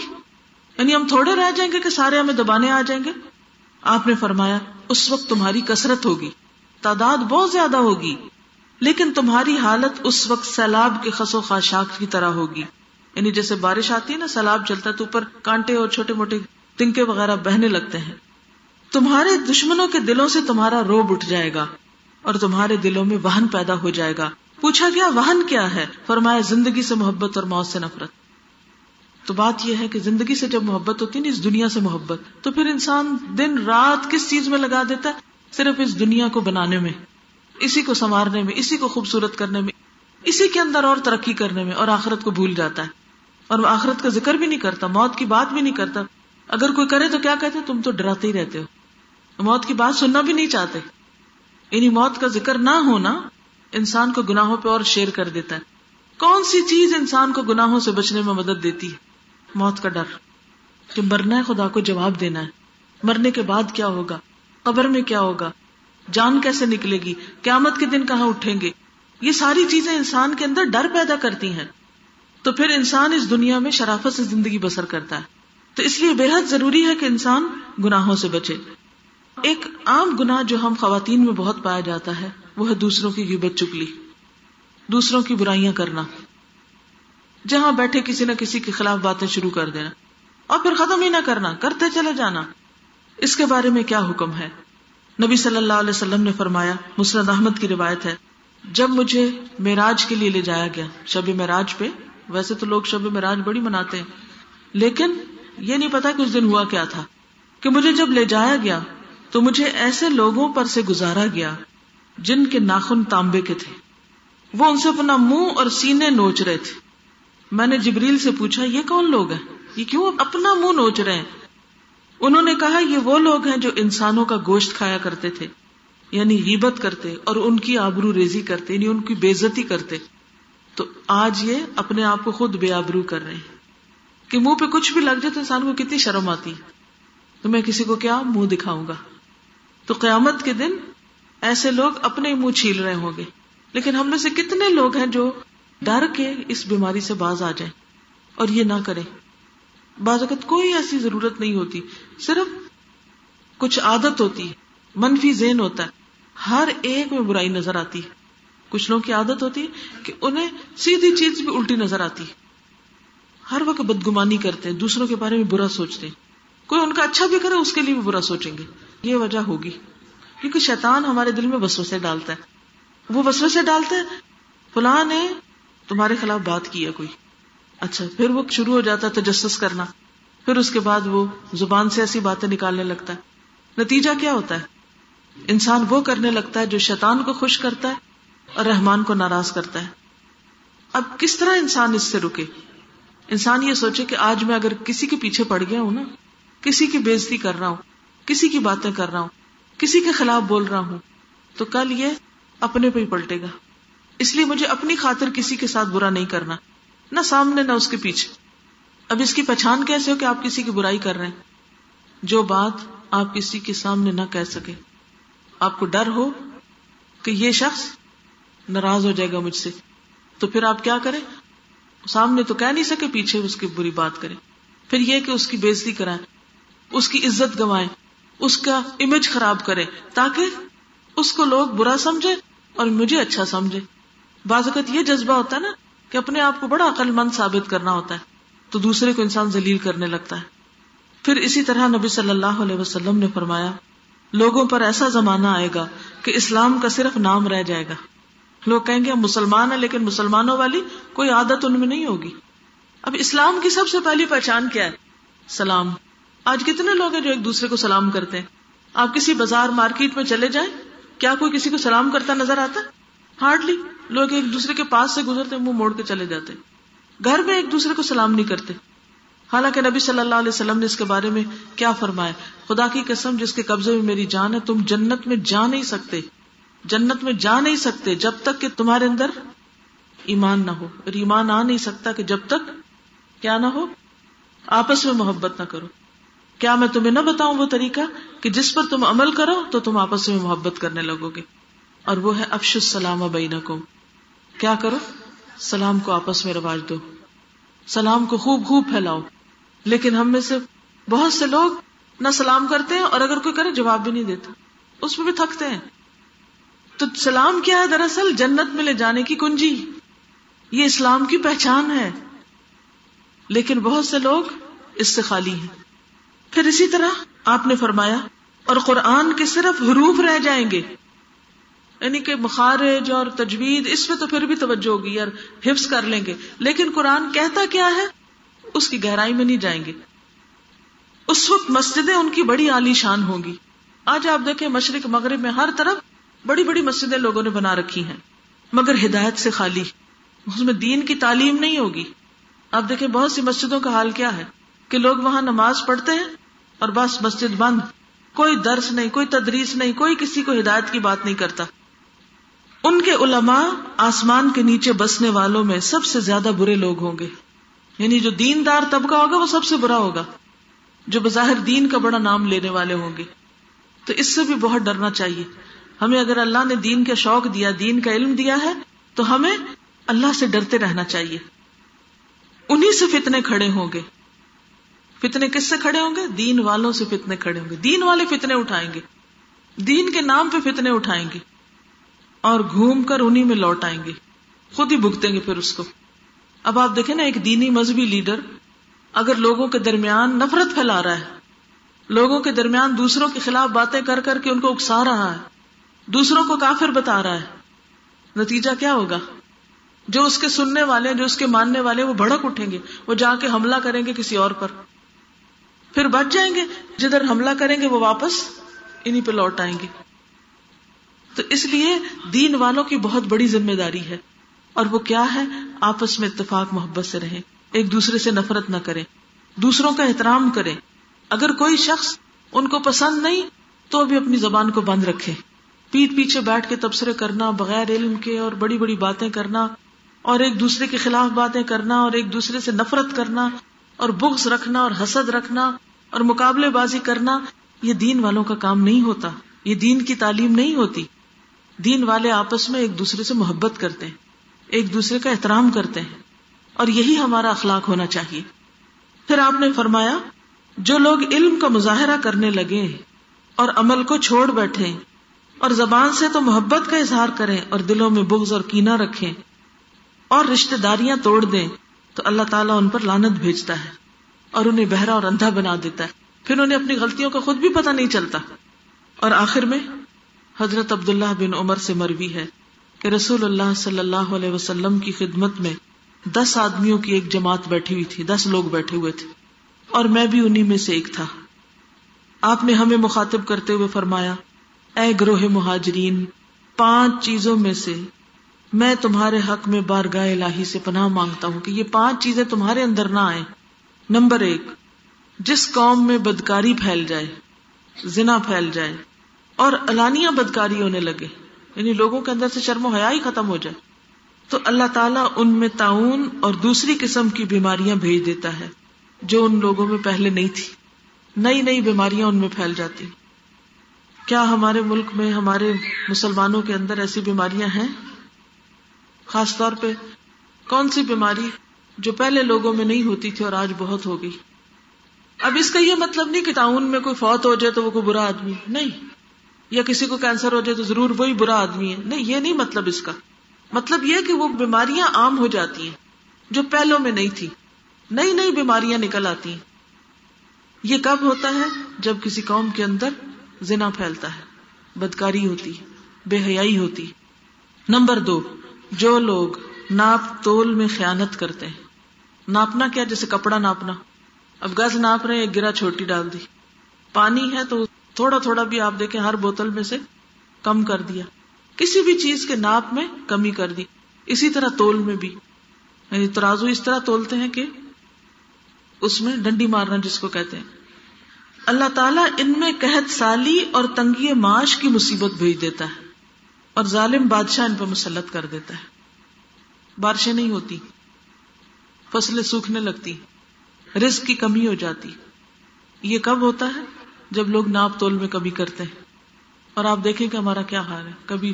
یعنی ہم تھوڑے رہ جائیں گے کہ سارے ہمیں دبانے آ جائیں گے؟ آپ نے فرمایا، اس وقت تمہاری کثرت ہوگی، تعداد بہت زیادہ ہوگی، لیکن تمہاری حالت اس وقت سیلاب کے خس و خاشاک کی طرح ہوگی، یعنی جیسے بارش آتی ہے نا، سیلاب چلتا تو اوپر کانٹے اور چھوٹے موٹے تنکے وغیرہ بہنے لگتے ہیں۔ تمہارے دشمنوں کے دلوں سے تمہارا روب اٹھ جائے گا اور تمہارے دلوں میں وہن پیدا ہو جائے گا۔ پوچھا گیا وہن کیا ہے؟ فرمایا، زندگی سے محبت اور موت سے نفرت۔ تو بات یہ ہے کہ زندگی سے جب محبت ہوتی ہے نا، اس دنیا سے محبت، تو پھر انسان دن رات کس چیز میں لگا دیتا ہے؟ صرف اس دنیا کو بنانے میں، اسی کو سنوارنے میں، اسی کو خوبصورت کرنے میں، اسی کے اندر اور ترقی کرنے میں، اور آخرت کو بھول جاتا ہے اور وہ آخرت کا ذکر بھی نہیں کرتا، موت کی بات بھی نہیں کرتا۔ اگر کوئی کرے تو کیا کہتے، تم تو ڈراتے ہی رہتے ہو، موت کی بات سننا بھی نہیں چاہتے۔ یعنی موت کا ذکر نہ ہونا انسان کو گناہوں پہ اور شیر کر دیتا ہے۔ کون سی چیز انسان کو گناہوں سے بچنے میں مدد دیتی ہے؟ موت کا ڈر، کہ مرنا ہے، خدا کو جواب دینا ہے، مرنے کے بعد کیا ہوگا، قبر میں کیا ہوگا، جان کیسے نکلے گی، قیامت کے دن کہاں اٹھیں گے۔ یہ ساری چیزیں انسان کے اندر ڈر پیدا کرتی ہیں، تو پھر انسان اس دنیا میں شرافت سے زندگی بسر کرتا ہے۔ تو اس لیے بے حد ضروری ہے کہ انسان گناہوں سے بچے۔ ایک عام گناہ جو ہم خواتین میں بہت پایا جاتا ہے وہ ہے دوسروں کی غیبت، چگلی، دوسروں کی برائیاں کرنا، جہاں بیٹھے کسی نہ کسی کے خلاف باتیں شروع کر دینا اور پھر ختم ہی نہ کرنا، کرتے چلے جانا۔ اس کے بارے میں کیا حکم ہے؟ نبی صلی اللہ علیہ وسلم نے فرمایا، مسند احمد کی روایت ہے، جب مجھے معراج کے لیے لے جایا گیا، شب معراج پہ، ویسے تو لوگ شب معراج بڑی مناتے ہیں، لیکن یہ نہیں پتا کہ اس دن ہوا کیا تھا، کہ مجھے جب لے جایا گیا تو مجھے ایسے لوگوں پر سے گزارا گیا جن کے ناخن تانبے کے تھے، وہ ان سے اپنا منہ اور سینے نوچ رہے تھے۔ میں نے جبریل سے پوچھا، یہ کون لوگ ہیں، یہ کیوں اپنا منہ نوچ رہے ہیں؟ انہوں نے کہا، یہ وہ لوگ ہیں جو انسانوں کا گوشت کھایا کرتے تھے، یعنی غیبت کرتے اور ان کی آبرو ریزی کرتے، یعنی ان کی بےعزتی کرتے۔ تو آج یہ اپنے آپ کو خود بے آبرو کر رہے ہیں کہ منہ پہ کچھ بھی لگ جائے تو انسان کو کتنی شرم آتی، تو میں کسی کو کیا منہ دکھاؤں گا۔ تو قیامت کے دن ایسے لوگ اپنے منہ چھیل رہے ہوں گے، لیکن ہم میں سے کتنے لوگ ہیں جو ڈر کے اس بیماری سے باز آ جائیں اور یہ نہ کریں۔ بعض وقت کوئی ایسی ضرورت نہیں ہوتی، صرف کچھ عادت ہوتی ہے، منفی ذہن ہوتا ہے، ہر ایک میں برائی نظر آتی ہے۔ کچھ لوگوں کی عادت ہوتی ہے کہ انہیں سیدھی چیز بھی الٹی نظر آتی ہے، ہر وقت بدگمانی کرتے ہیں، دوسروں کے بارے میں برا سوچتے ہیں، کوئی ان کا اچھا بھی کرے اس کے لیے بھی برا سوچیں گے۔ یہ وجہ ہوگی کیونکہ شیطان ہمارے دل میں وسوسے ڈالتا ہے، وہ وسوسے ڈالتا ہے، فلاں نے تمہارے خلاف بات کی ہے کوئی، اچھا پھر وہ شروع ہو جاتا ہے تجسس کرنا، پھر اس کے بعد وہ زبان سے ایسی باتیں نکالنے لگتا ہے۔ نتیجہ کیا ہوتا ہے؟ انسان وہ کرنے لگتا ہے جو شیطان کو خوش کرتا ہے اور رحمان کو ناراض کرتا ہے۔ اب کس طرح انسان اس سے رکے؟ انسان یہ سوچے کہ آج میں اگر کسی کے پیچھے پڑ گیا ہوں نا، کسی کی بےزتی کر رہا ہوں، کسی کی باتیں کر رہا ہوں، کسی کے خلاف بول رہا ہوں، تو کل یہ اپنے پہ ہی پلٹے گا، اس لیے مجھے اپنی خاطر کسی کے ساتھ برا نہیں کرنا، نہ سامنے نہ اس کے پیچھے۔ اب اس کی پہچان کیسے ہو کہ آپ کسی کی برائی کر رہے ہیں؟ جو بات آپ کسی کے سامنے نہ کہہ سکے، آپ کو ڈر ہو کہ یہ شخص ناراض ہو جائے گا مجھ سے، تو پھر آپ کیا کریں؟ سامنے تو کہہ نہیں سکے، پیچھے اس کی بری بات کریں، پھر یہ کہ اس کی بےزتی کرائیں، اس کی عزت گنوائیں، اس کا امیج خراب کریں، تاکہ اس کو لوگ برا سمجھے اور مجھے اچھا سمجھے۔ بعض اوقات یہ جذبہ ہوتا ہے نا کہ اپنے آپ کو بڑا عقل مند ثابت کرنا ہوتا ہے تو دوسرے کو انسان ذلیل کرنے لگتا ہے. پھر اسی طرح نبی صلی اللہ علیہ وسلم نے فرمایا لوگوں پر ایسا زمانہ آئے گا کہ اسلام کا صرف نام رہ جائے گا. لوگ کہیں گے ہم مسلمان ہیں لیکن مسلمانوں والی کوئی عادت ان میں نہیں ہوگی. اب اسلام کی سب سے پہلی پہچان کیا ہے؟ سلام. آج کتنے لوگ ہیں جو ایک دوسرے کو سلام کرتے ہیں؟ آپ کسی بازار مارکیٹ میں چلے جائیں، کیا کوئی کسی کو سلام کرتا نظر آتا؟ ہارڈلی. لوگ ایک دوسرے کے پاس سے گزرتے منہ موڑ کے چلے جاتے. گھر میں ایک دوسرے کو سلام نہیں کرتے. حالانکہ نبی صلی اللہ علیہ وسلم نے اس کے بارے میں کیا فرمایا؟ خدا کی قسم جس کے قبضے میں میری جان ہے تم جنت میں جا نہیں سکتے، جنت میں جا نہیں سکتے جب تک کہ تمہارے اندر ایمان نہ ہو. اور ایمان آ نہیں سکتا کہ جب تک کیا نہ ہو، آپس میں محبت نہ کرو. کیا میں تمہیں نہ بتاؤں وہ طریقہ کہ جس پر تم عمل کرو تو تم آپس میں محبت کرنے لگو گے، اور وہ ہے افشوا السلام بینکم. کیا کرو؟ سلام کو آپس میں رواج دو، سلام کو خوب خوب پھیلاؤ. لیکن ہم میں سے بہت سے لوگ نہ سلام کرتے ہیں، اور اگر کوئی کرے جواب بھی نہیں دیتا، اس میں بھی تھکتے ہیں. تو سلام کیا ہے؟ دراصل جنت میں لے جانے کی کنجی. یہ اسلام کی پہچان ہے، لیکن بہت سے لوگ اس سے خالی ہیں. پھر اسی طرح آپ نے فرمایا اور قرآن کے صرف حروف رہ جائیں گے، یعنی کہ مخارج اور تجوید اس میں تو پھر بھی توجہ ہوگی، یار حفظ کر لیں گے، لیکن قرآن کہتا کیا ہے اس کی گہرائی میں نہیں جائیں گے. اس وقت مسجدیں ان کی بڑی عالی شان ہوں گی. آج آپ دیکھیں مشرق مغرب میں ہر طرف بڑی بڑی مسجدیں لوگوں نے بنا رکھی ہیں، مگر ہدایت سے خالی، اس میں دین کی تعلیم نہیں ہوگی. آپ دیکھیں بہت سی مسجدوں کا حال کیا ہے کہ لوگ وہاں نماز پڑھتے ہیں اور بس مسجد بند، کوئی درس نہیں، کوئی تدریس نہیں، کوئی کسی کو ہدایت کی بات نہیں کرتا. ان کے علماء آسمان کے نیچے بسنے والوں میں سب سے زیادہ برے لوگ ہوں گے. یعنی جو دین دار طبقہ ہوگا وہ سب سے برا ہوگا، جو بظاہر دین کا بڑا نام لینے والے ہوں گے. تو اس سے بھی بہت ڈرنا چاہیے ہمیں. اگر اللہ نے دین کا شوق دیا، دین کا علم دیا ہے، تو ہمیں اللہ سے ڈرتے رہنا چاہیے. انہی سے فتنے کھڑے ہوں گے. فتنے کس سے کھڑے ہوں گے؟ دین والوں سے فتنے کھڑے ہوں گے. دین والے فتنے اٹھائیں گے، دین کے نام پہ فتنے اٹھائیں گے، اور گھوم کر انہی میں لوٹ آئیں گے، خود ہی بھگتیں گے پھر اس کو. اب آپ دیکھیں نا، ایک دینی مذہبی لیڈر اگر لوگوں کے درمیان نفرت پھیلا رہا ہے، لوگوں کے درمیان دوسروں کے خلاف باتیں کر کر کے ان کو اکسا رہا ہے، دوسروں کو کافر بتا رہا ہے، نتیجہ کیا ہوگا؟ جو اس کے سننے والے ہیں، جو اس کے ماننے والے ہیں، وہ بھڑک اٹھیں گے، وہ جا کے حملہ کریں گے کسی اور پر. پھر بچ جائیں گے، جدھر حملہ کریں گے وہ واپس انہی پہ لوٹ آئیں گے. تو اس لیے دین والوں کی بہت بڑی ذمہ داری ہے، اور وہ کیا ہے؟ آپس میں اتفاق محبت سے رہیں، ایک دوسرے سے نفرت نہ کریں، دوسروں کا احترام کریں. اگر کوئی شخص ان کو پسند نہیں تو بھی اپنی زبان کو بند رکھے. پیٹ پیچھے بیٹھ کے تبصرے کرنا بغیر علم کے، اور بڑی بڑی باتیں کرنا، اور ایک دوسرے کے خلاف باتیں کرنا، اور ایک دوسرے سے نفرت کرنا، اور بغض رکھنا، اور حسد رکھنا، اور مقابلے بازی کرنا، یہ دین والوں کا کام نہیں ہوتا، یہ دین کی تعلیم نہیں ہوتی. دین والے آپس میں ایک دوسرے سے محبت کرتے ہیں، ایک دوسرے کا احترام کرتے ہیں، اور یہی ہمارا اخلاق ہونا چاہیے. پھر آپ نے فرمایا جو لوگ علم کا مظاہرہ کرنے لگے اور عمل کو چھوڑ بیٹھے، اور زبان سے تو محبت کا اظہار کریں اور دلوں میں بغض اور کینہ رکھیں اور رشتہ داریاں توڑ دیں، تو اللہ تعالیٰ ان پر لعنت بھیجتا ہے اور انہیں بہرا اور اندھا بنا دیتا ہے. پھر انہیں اپنی غلطیوں کا خود بھی پتہ نہیں چلتا. اور آخر میں حضرت عبداللہ بن عمر سے مروی ہے کہ رسول اللہ صلی اللہ علیہ وسلم کی خدمت میں دس آدمیوں کی ایک جماعت بیٹھی ہوئی تھی، دس لوگ بیٹھے ہوئے تھے، اور میں بھی انہی میں سے ایک تھا. آپ نے ہمیں مخاطب کرتے ہوئے فرمایا اے گروہ مہاجرین، پانچ چیزوں میں سے میں تمہارے حق میں بارگاہ الہی سے پناہ مانگتا ہوں کہ یہ پانچ چیزیں تمہارے اندر نہ آئیں. نمبر ایک، جس قوم میں بدکاری پھیل جائے، زنا پھیل جائے اور علانیہ بدکاری ہونے لگے، یعنی لوگوں کے اندر سے شرم و حیا ہی ختم ہو جائے، تو اللہ تعالیٰ ان میں طاعون اور دوسری قسم کی بیماریاں بھیج دیتا ہے جو ان لوگوں میں پہلے نہیں تھی. نئی نئی بیماریاں ان میں پھیل جاتی. کیا ہمارے ملک میں، ہمارے مسلمانوں کے اندر ایسی بیماریاں ہیں؟ خاص طور پہ کون سی بیماری جو پہلے لوگوں میں نہیں ہوتی تھی اور آج بہت ہو گئی؟ اب اس کا یہ مطلب نہیں کہ طاعون میں کوئی فوت ہو جائے تو وہ کوئی برا آدمی نہیں، یا کسی کو کینسر ہو جائے تو ضرور وہی برا آدمی ہے، نہیں، یہ نہیں مطلب اس کا. مطلب یہ کہ وہ بیماریاں عام ہو جاتی ہیں جو پہلوں میں نہیں تھی، نئی نئی بیماریاں نکل آتی ہیں. یہ کب ہوتا ہے؟ جب کسی قوم کے اندر زنا پھیلتا ہے، بدکاری ہوتی، بے حیائی ہوتی. نمبر دو، جو لوگ ناپ تول میں خیانت کرتے ہیں. ناپنا کیا؟ جیسے کپڑا ناپنا. اب گز ناپ رہے ہیں، گرا چھوٹی ڈال دی. پانی ہے تو تھوڑا تھوڑا بھی آپ دیکھیں ہر بوتل میں سے کم کر دیا، کسی بھی چیز کے ناپ میں کمی کر دی. اسی طرح تول میں بھی، یعنی ترازو اس طرح تولتے ہیں کہ اس میں ڈنڈی مارنا جس کو کہتے ہیں. اللہ تعالیٰ ان میں قحط سالی اور تنگی معاش کی مصیبت بھیج دیتا ہے، اور ظالم بادشاہ ان پر مسلط کر دیتا ہے. بارشیں نہیں ہوتی، فصلیں سوکھنے لگتی، رزق کی کمی ہو جاتی. یہ کب ہوتا ہے؟ جب لوگ ناپ تول میں کمی کرتے ہیں. اور آپ دیکھیں کہ ہمارا کیا حال ہے. کبھی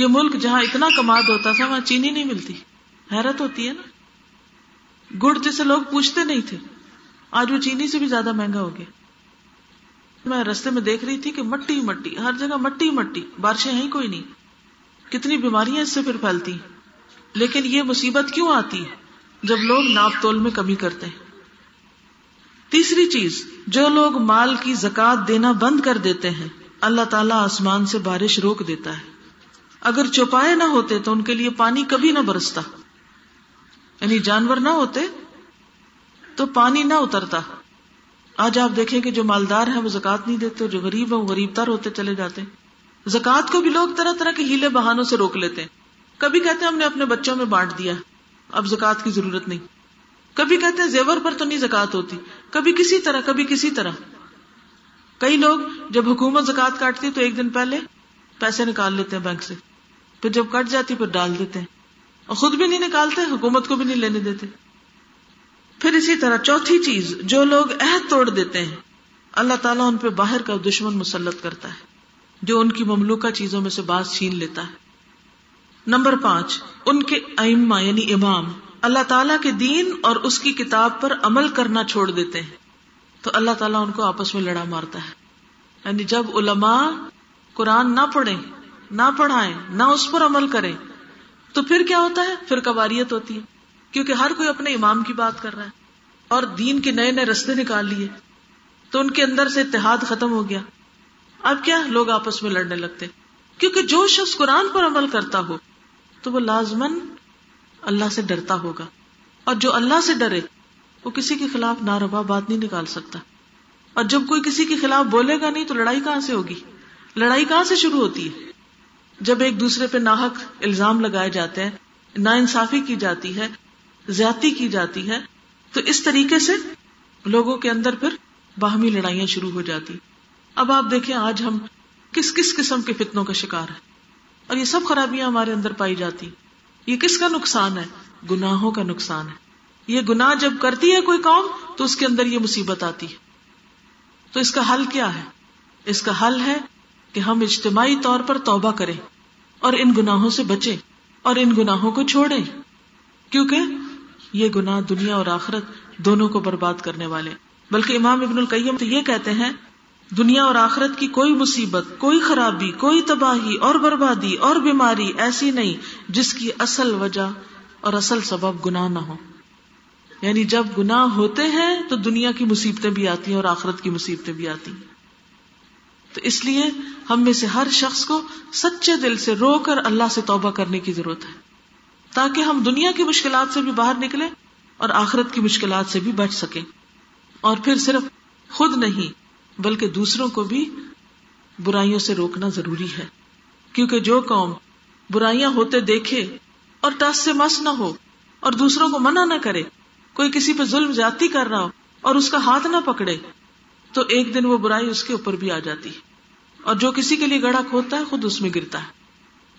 یہ ملک جہاں اتنا کماد ہوتا تھا، وہاں چینی نہیں ملتی. حیرت ہوتی ہے نا، گڑ جسے لوگ پوچھتے نہیں تھے، آج وہ چینی سے بھی زیادہ مہنگا ہو گیا. میں رستے میں دیکھ رہی تھی کہ مٹی مٹی ہر جگہ، مٹی مٹی، بارشیں ہیں کوئی نہیں. کتنی بیماریاں اس سے پھر پھیلتی ہیں. لیکن یہ مصیبت کیوں آتی ہے؟ جب لوگ ناپ تول میں کمی کرتے ہیں. تیسری چیز، جو لوگ مال کی زکات دینا بند کر دیتے ہیں، اللہ تعالیٰ آسمان سے بارش روک دیتا ہے. اگر چوپائے نہ ہوتے تو ان کے لیے پانی کبھی نہ برستا، یعنی جانور نہ ہوتے تو پانی نہ اترتا. آج آپ دیکھیں کہ جو مالدار ہیں وہ زکات نہیں دیتے، جو غریب ہیں وہ غریب تر ہوتے چلے جاتے ہیں. زکات کو بھی لوگ طرح طرح کے ہیلے بہانوں سے روک لیتے ہیں. کبھی کہتے ہیں ہم نے اپنے بچوں میں بانٹ دیا، اب زکات کی ضرورت نہیں. کبھی کہتے ہیں زیور پر تو نہیں زکات ہوتی. کبھی کسی طرح کبھی کسی طرح کئی لوگ جب حکومت زکات کاٹتی تو ایک دن پہلے پیسے نکال لیتے ہیں بینک سے، پھر جب کٹ جاتی پھر ڈال دیتے ہیں، اور خود بھی نہیں نکالتے، حکومت کو بھی نہیں لینے دیتے. پھر اسی طرح چوتھی چیز، جو لوگ عہد توڑ دیتے ہیں، اللہ تعالیٰ ان پہ باہر کا دشمن مسلط کرتا ہے جو ان کی مملوکہ چیزوں میں سے باز چھین لیتا ہے. نمبر پانچ، ان کے ائمہ یعنی امام اللہ تعالیٰ کے دین اور اس کی کتاب پر عمل کرنا چھوڑ دیتے ہیں، تو اللہ تعالیٰ ان کو آپس میں لڑا مارتا ہے. یعنی جب علماء قرآن نہ پڑھیں، نہ پڑھائیں، نہ اس پر عمل کریں، تو پھر کیا ہوتا ہے؟ پھر فرقہ واریت ہوتی ہے، کیونکہ ہر کوئی اپنے امام کی بات کر رہا ہے اور دین کے نئے نئے رستے نکال لیے، تو ان کے اندر سے اتحاد ختم ہو گیا. اب کیا لوگ آپس میں لڑنے لگتے، کیونکہ جو شخص قرآن پر عمل کرتا ہو تو وہ لازماً اللہ سے ڈرتا ہوگا، اور جو اللہ سے ڈرے وہ کسی کے خلاف ناروا بات نہیں نکال سکتا. اور جب کوئی کسی کے خلاف بولے گا نہیں تو لڑائی کہاں سے ہوگی؟ لڑائی کہاں سے شروع ہوتی ہے؟ جب ایک دوسرے پہ ناحق الزام لگائے جاتے ہیں، ناانصافی کی جاتی ہے، زیادتی کی جاتی ہے، تو اس طریقے سے لوگوں کے اندر پھر باہمی لڑائیاں شروع ہو جاتی. اب آپ دیکھیں آج ہم کس کس قسم کے فتنوں کا شکار ہیں، اور یہ سب خرابیاں ہمارے اندر پائی جاتی. یہ کس کا نقصان ہے؟ گناہوں کا نقصان ہے. یہ گناہ جب کرتی ہے کوئی قوم تو اس کے اندر یہ مصیبت آتی ہے. تو اس کا حل کیا ہے؟ اس کا حل ہے کہ ہم اجتماعی طور پر توبہ کریں اور ان گناہوں سے بچیں اور ان گناہوں کو چھوڑیں، کیونکہ یہ گناہ دنیا اور آخرت دونوں کو برباد کرنے والے. بلکہ امام ابن القیم تو یہ کہتے ہیں، دنیا اور آخرت کی کوئی مصیبت، کوئی خرابی، کوئی تباہی اور بربادی اور بیماری ایسی نہیں جس کی اصل وجہ اور اصل سبب گناہ نہ ہو. یعنی جب گناہ ہوتے ہیں تو دنیا کی مصیبتیں بھی آتی ہیں اور آخرت کی مصیبتیں بھی آتی ہیں. تو اس لیے ہم میں سے ہر شخص کو سچے دل سے رو کر اللہ سے توبہ کرنے کی ضرورت ہے، تاکہ ہم دنیا کی مشکلات سے بھی باہر نکلیں اور آخرت کی مشکلات سے بھی بچ سکیں. اور پھر صرف خود نہیں بلکہ دوسروں کو بھی برائیوں سے روکنا ضروری ہے، کیونکہ جو قوم برائیاں ہوتے دیکھے اور ٹس سے مس نہ ہو اور دوسروں کو منع نہ کرے، کوئی کسی پہ ظلم زیادتی کر رہا ہو اور اس کا ہاتھ نہ پکڑے، تو ایک دن وہ برائی اس کے اوپر بھی آ جاتی ہے. اور جو کسی کے لیے گڑھا کھودتا ہے خود اس میں گرتا ہے.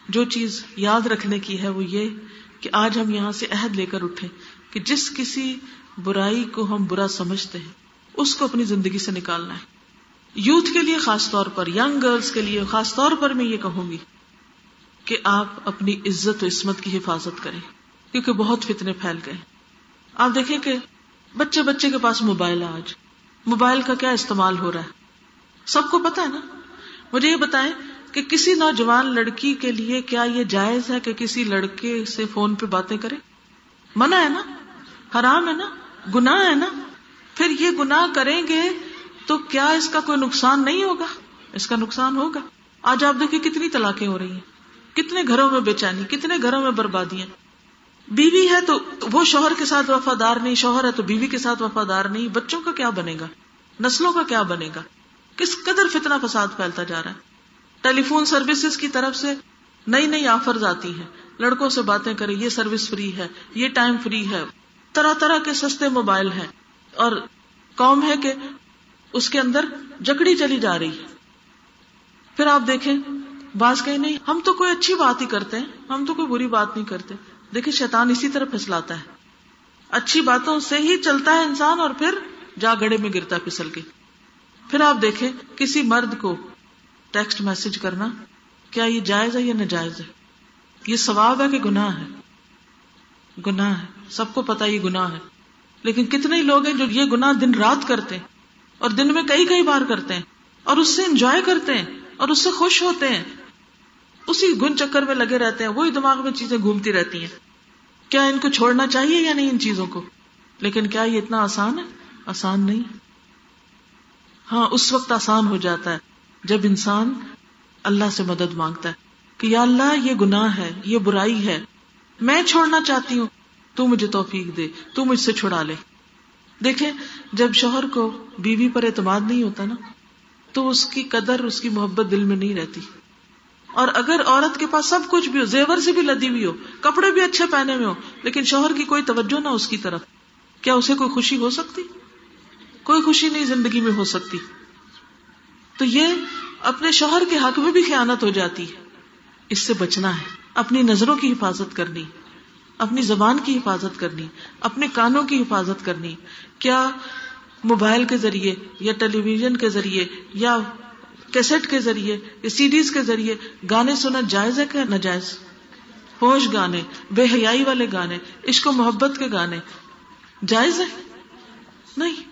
جو چیز یاد رکھنے کی ہے وہ یہ کہ آج ہم یہاں سے عہد لے کر اٹھیں کہ جس کسی برائی کو ہم برا سمجھتے ہیں اس کو اپنی زندگی سے نکالنا ہے. یوتھ کے لیے خاص طور پر، ینگ گرلز کے لیے خاص طور پر میں یہ کہوں گی کہ آپ اپنی عزت و عصمت کی حفاظت کریں، کیونکہ بہت فتنے پھیل گئے. آپ دیکھیں کہ بچے بچے کے پاس موبائل ہے. آج موبائل کا کیا استعمال ہو رہا ہے سب کو پتا ہے نا. مجھے یہ بتائیں کہ کسی نوجوان لڑکی کے لیے کیا یہ جائز ہے کہ کسی لڑکے سے فون پہ باتیں کرے؟ منع ہے نا، حرام ہے نا، گناہ ہے نا. پھر یہ گناہ کریں گے تو کیا اس کا کوئی نقصان نہیں ہوگا؟ اس کا نقصان ہوگا. آج آپ دیکھیں کتنی طلاقیں ہو رہی ہیں، کتنے گھروں میں بے چینی، کتنے گھروں میں بربادیاں. بیوی ہے تو وہ شوہر کے ساتھ وفادار نہیں، شوہر ہے تو بیوی کے ساتھ وفادار نہیں. بچوں کا کیا بنے گا، نسلوں کا کیا بنے گا؟ کس قدر فتنہ فساد پھیلتا جا رہا ہے. ٹیلی فون سروسز کی طرف سے نئی نئی آفرز آتی ہیں، لڑکوں سے باتیں کریں، یہ سروس فری ہے، یہ ٹائم فری ہے، طرح طرح کے سستے موبائل ہیں. اور قوم ہے کہ اس کے اندر جکڑی چلی جا رہی ہے. پھر آپ دیکھیں بعض کہیں نہیں ہم تو کوئی اچھی بات ہی کرتے ہیں، ہم تو کوئی بری بات نہیں کرتے. دیکھیں شیطان اسی طرح پھسلاتا ہے، اچھی باتوں سے ہی چلتا ہے انسان اور پھر جا گڑے میں گرتا پھسل کے. پھر آپ دیکھیں کسی مرد کو ٹیکسٹ میسج کرنا، کیا یہ جائز ہے یا ناجائز ہے؟ یہ ثواب ہے کہ گناہ ہے؟ گناہ ہے، سب کو پتا یہ گناہ ہے. لیکن کتنے ہی لوگ ہیں جو یہ گناہ دن رات کرتے ہیں اور دن میں کئی کئی بار کرتے ہیں اور اس سے انجوائے کرتے ہیں اور اس سے خوش ہوتے ہیں، اسی گن چکر میں لگے رہتے ہیں، وہی دماغ میں چیزیں گھومتی رہتی ہیں. کیا ان کو چھوڑنا چاہیے یا نہیں ان چیزوں کو؟ لیکن کیا یہ اتنا آسان ہے؟ آسان نہیں. ہاں اس وقت آسان ہو جاتا ہے جب انسان اللہ سے مدد مانگتا ہے کہ یا اللہ یہ گناہ ہے، یہ برائی ہے، میں چھوڑنا چاہتی ہوں، تو مجھے توفیق دے، تو مجھ سے چھڑا لے. دیکھیں جب شوہر کو بیوی پر اعتماد نہیں ہوتا نا، تو اس کی قدر، اس کی محبت دل میں نہیں رہتی. اور اگر عورت کے پاس سب کچھ بھی ہو، زیور سے بھی لدی ہوئی ہو، کپڑے بھی اچھے پہنے ہوئے ہو، لیکن شوہر کی کوئی توجہ نہ اس کی طرف، کیا اسے کوئی خوشی ہو سکتی؟ کوئی خوشی نہیں زندگی میں ہو سکتی. تو یہ اپنے شوہر کے حق میں بھی خیانت ہو جاتی ہے. اس سے بچنا ہے، اپنی نظروں کی حفاظت کرنی، اپنی زبان کی حفاظت کرنی، اپنے کانوں کی حفاظت کرنی. کیا موبائل کے ذریعے یا ٹیلی ویژن کے ذریعے یا کیسٹ کے ذریعے یا سی ڈیز کے ذریعے گانے سنا جائز ہے کہ ناجائز؟ فحش گانے، بے حیائی والے گانے، عشق و محبت کے گانے جائز ہے؟ نہیں،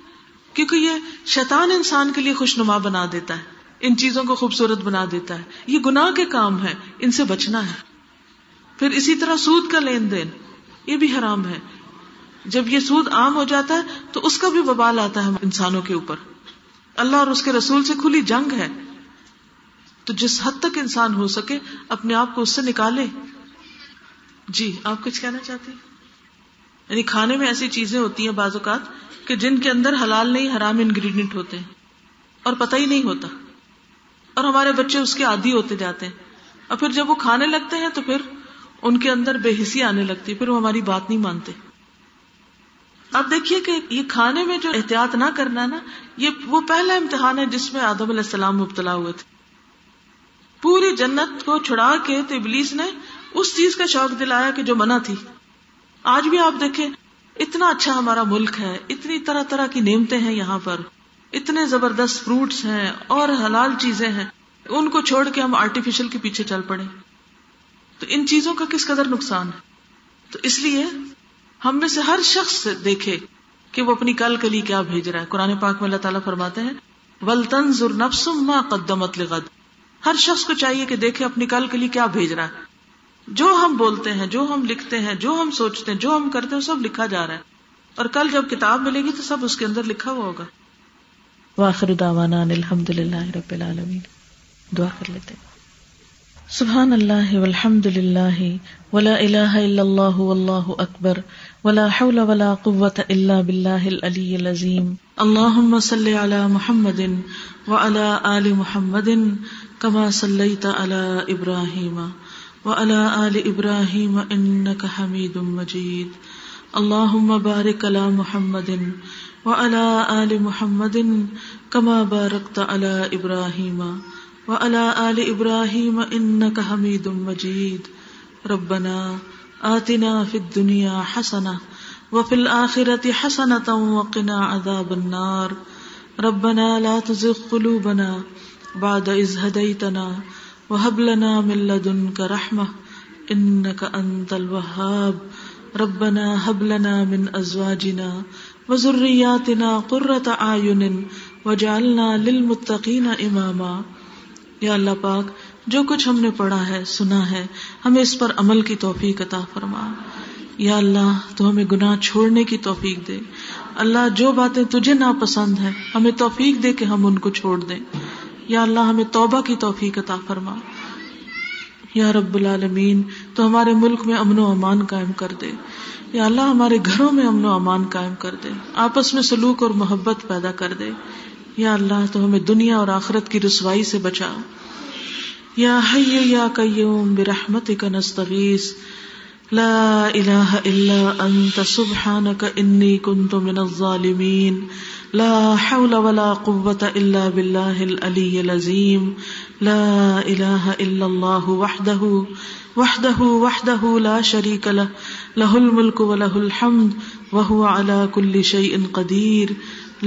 کیونکہ یہ شیطان انسان کے لیے خوشنما بنا دیتا ہے، ان چیزوں کو خوبصورت بنا دیتا ہے. یہ گناہ کے کام ہے، ان سے بچنا ہے. پھر اسی طرح سود کا لین دین، یہ بھی حرام ہے. جب یہ سود عام ہو جاتا ہے تو اس کا بھی وبال آتا ہے انسانوں کے اوپر. اللہ اور اس کے رسول سے کھلی جنگ ہے. تو جس حد تک انسان ہو سکے اپنے آپ کو اس سے نکالے. جی آپ کچھ کہنا چاہتے ہیں؟ یعنی کھانے میں ایسی چیزیں ہوتی ہیں بعض اوقات کہ جن کے اندر حلال نہیں، حرام انگریڈینٹ ہوتے ہیں اور پتہ ہی نہیں ہوتا، اور ہمارے بچے اس کے عادی ہوتے جاتے ہیں. اور پھر جب وہ کھانے لگتے ہیں تو پھر ان کے اندر بے حسی آنے لگتی، پھر وہ ہماری بات نہیں مانتے. اب دیکھیے کہ یہ کھانے میں جو احتیاط نہ کرنا نا، یہ وہ پہلا امتحان ہے جس میں آدم علیہ السلام مبتلا ہوئے تھے. پوری جنت کو چھڑا کے تو ابلیس نے اس چیز کا شوق دلایا کہ جو منع تھی. آج بھی آپ دیکھیں اتنا اچھا ہمارا ملک ہے، اتنی طرح طرح کی نعمتیں ہیں یہاں پر، اتنے زبردست فروٹس ہیں اور حلال چیزیں ہیں، ان کو چھوڑ کے ہم آرٹیفیشل کے پیچھے چل پڑے. تو ان چیزوں کا کس قدر نقصان ہے. تو اس لیے ہم میں سے ہر شخص دیکھے کہ وہ اپنی کل کے لیے کیا بھیج رہا ہے. قرآن پاک میں اللہ تعالیٰ فرماتے ہیں وَلْتَنْظُرْ نَفْسٌ مَا قَدَّمَتْ لِغَدْ. ہر شخص کو چاہیے کہ دیکھے اپنی کل کے لیے کیا بھیج رہا ہے. جو ہم بولتے ہیں، جو ہم لکھتے ہیں، جو ہم سوچتے ہیں، جو ہم کرتے ہیں، سب لکھا جا رہا ہے. اور کل جب کتاب ملے گی تو سب اس کے اندر لکھا ہوا ہوگا. وآخر دعوانا ان الحمد للہ رب العالمین. دعا کر لیتے ہیں. سبحان اللہ والحمد للہ ولا الہ الا اللہ واللہ اکبر ولا حول ولا قوة الا باللہ العلی العظیم. اللہم صلی علی محمد وعلی آل محمد کما صلیت علی ابراہیم وعلى آل إبراهيم إنك حميد مجيد. اللهم بارك على محمد وعلى آل محمد كما باركت على إبراهيم وعلى آل إبراهيم إنك حميد مجيد. ربنا آتنا في الدنيا حسنة وفي الآخرة حسنة وقنا عذاب النار. ربنا لا تزغ قلوبنا بعد إذ هديتنا وهب لنا من لدنك رحمة إنك أنت الوهاب. ربنا هب لنا من أزواجنا وذرياتنا قرة أعين واجعلنا للمتقين إماما. یا اللہ پاک جو کچھ ہم نے پڑھا ہے سنا ہے ہمیں اس پر عمل کی توفیق عطا فرما. یا اللہ تو ہمیں گناہ چھوڑنے کی توفیق دے. اللہ جو باتیں تجھے ناپسند ہیں ہمیں توفیق دے کہ ہم ان کو چھوڑ دیں. یا اللہ ہمیں توبہ کی توفیق عطا فرما. یا رب العالمین تو ہمارے ملک میں امن و امان قائم کر دے. یا اللہ ہمارے گھروں میں امن و امان قائم کر دے. آپس میں سلوک اور محبت پیدا کر دے. یا اللہ تو ہمیں دنیا اور آخرت کی رسوائی سے بچاؤ. یا حی یا قیوم برحمتک نستغیث لا الہ الا انت سبحانک انی کنت من الظالمین لا حول ولا قوة إلا بالله العلي العظيم. لا إله إلا الله وحده وحده وحده لا شريك له له الملك وله الحمد وهو على كل شيء قدير.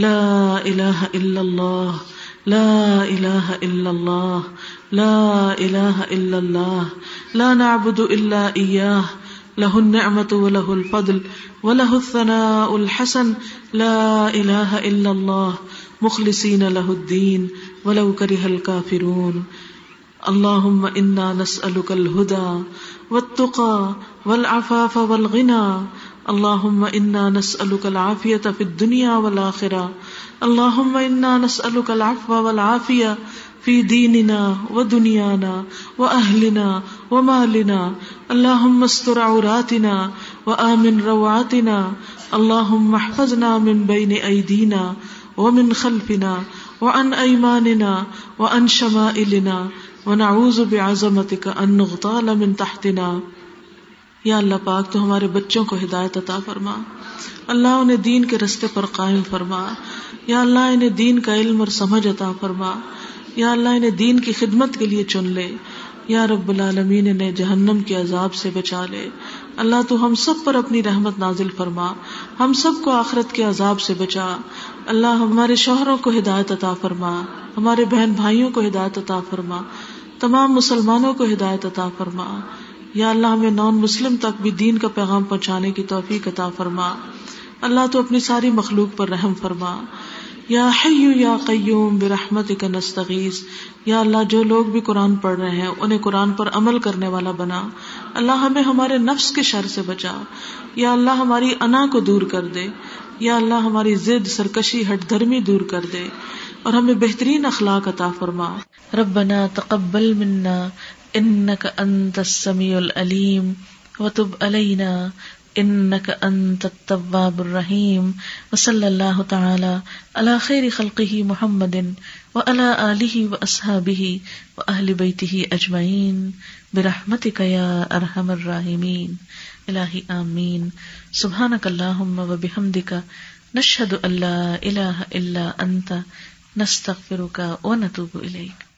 لا إله إلا الله لا إله إلا الله لا إله إلا الله لا نعبد إلا إياه لہ النعمت ولہ الفضل ولہ الثناء الحسن. لا الہ الا اللہ مخلصین لہ الدین ولو کرہ الکافرون. اللہم انا نسألک الهدى والتقى والعفاف والغنى. اللہم انا نسألک العافیۃ فی الدنیا والآخرہ. اللہم انا نسألک العفو والعافیہ فی دیننا و دنیانا و اہلنا و مالنا. اللہم استر عوراتنا و آمن روعاتنا. اللہم احفظنا من بین ایدینا و من خلفنا و عن ایماننا و عن شمائلنا و نعوذ بعظمتک ان نغتال من تحتنا. یا اللہ پاک تو ہمارے بچوں کو ہدایت عطا فرما. اللہ انہیں دین کے رستے پر قائم فرما. یا اللہ انہیں دین کا علم اور سمجھ عطا فرما. یا اللہ انہیں دین کی خدمت کے لیے چن لے. یا رب العالمین انہیں جہنم کے عذاب سے بچا لے. اللہ تو ہم سب پر اپنی رحمت نازل فرما. ہم سب کو آخرت کے عذاب سے بچا. اللہ ہمارے شوہروں کو ہدایت عطا فرما. ہمارے بہن بھائیوں کو ہدایت عطا فرما. تمام مسلمانوں کو ہدایت عطا فرما. یا اللہ ہمیں نان مسلم تک بھی دین کا پیغام پہنچانے کی توفیق عطا فرما. اللہ تو اپنی ساری مخلوق پر رحم فرما. یا حی یا قیوم برحمتک نستغیث. یا اللہ جو لوگ بھی قرآن پڑھ رہے ہیں انہیں قرآن پر عمل کرنے والا بنا. اللہ ہمیں ہمارے نفس کے شر سے بچا. یا اللہ ہماری انا کو دور کر دے. یا اللہ ہماری ضد سرکشی ہٹ دھرمی دور کر دے اور ہمیں بہترین اخلاق عطا فرما. ربنا تقبل منا انک انت السمیع العلیم وتب علینا انک انت التواب الرحیم. وصلی اللہ تعالی علی خیر خلقہ محمد وعلی آلہ واصحابہ واہل بیتہ اجمعین برحمتک یا ارحم الراحمین. الہی آمین. سبحانک اللہم وبحمدک نشہد ان لا الہ الا انت نستغفرک ونتوب الیک.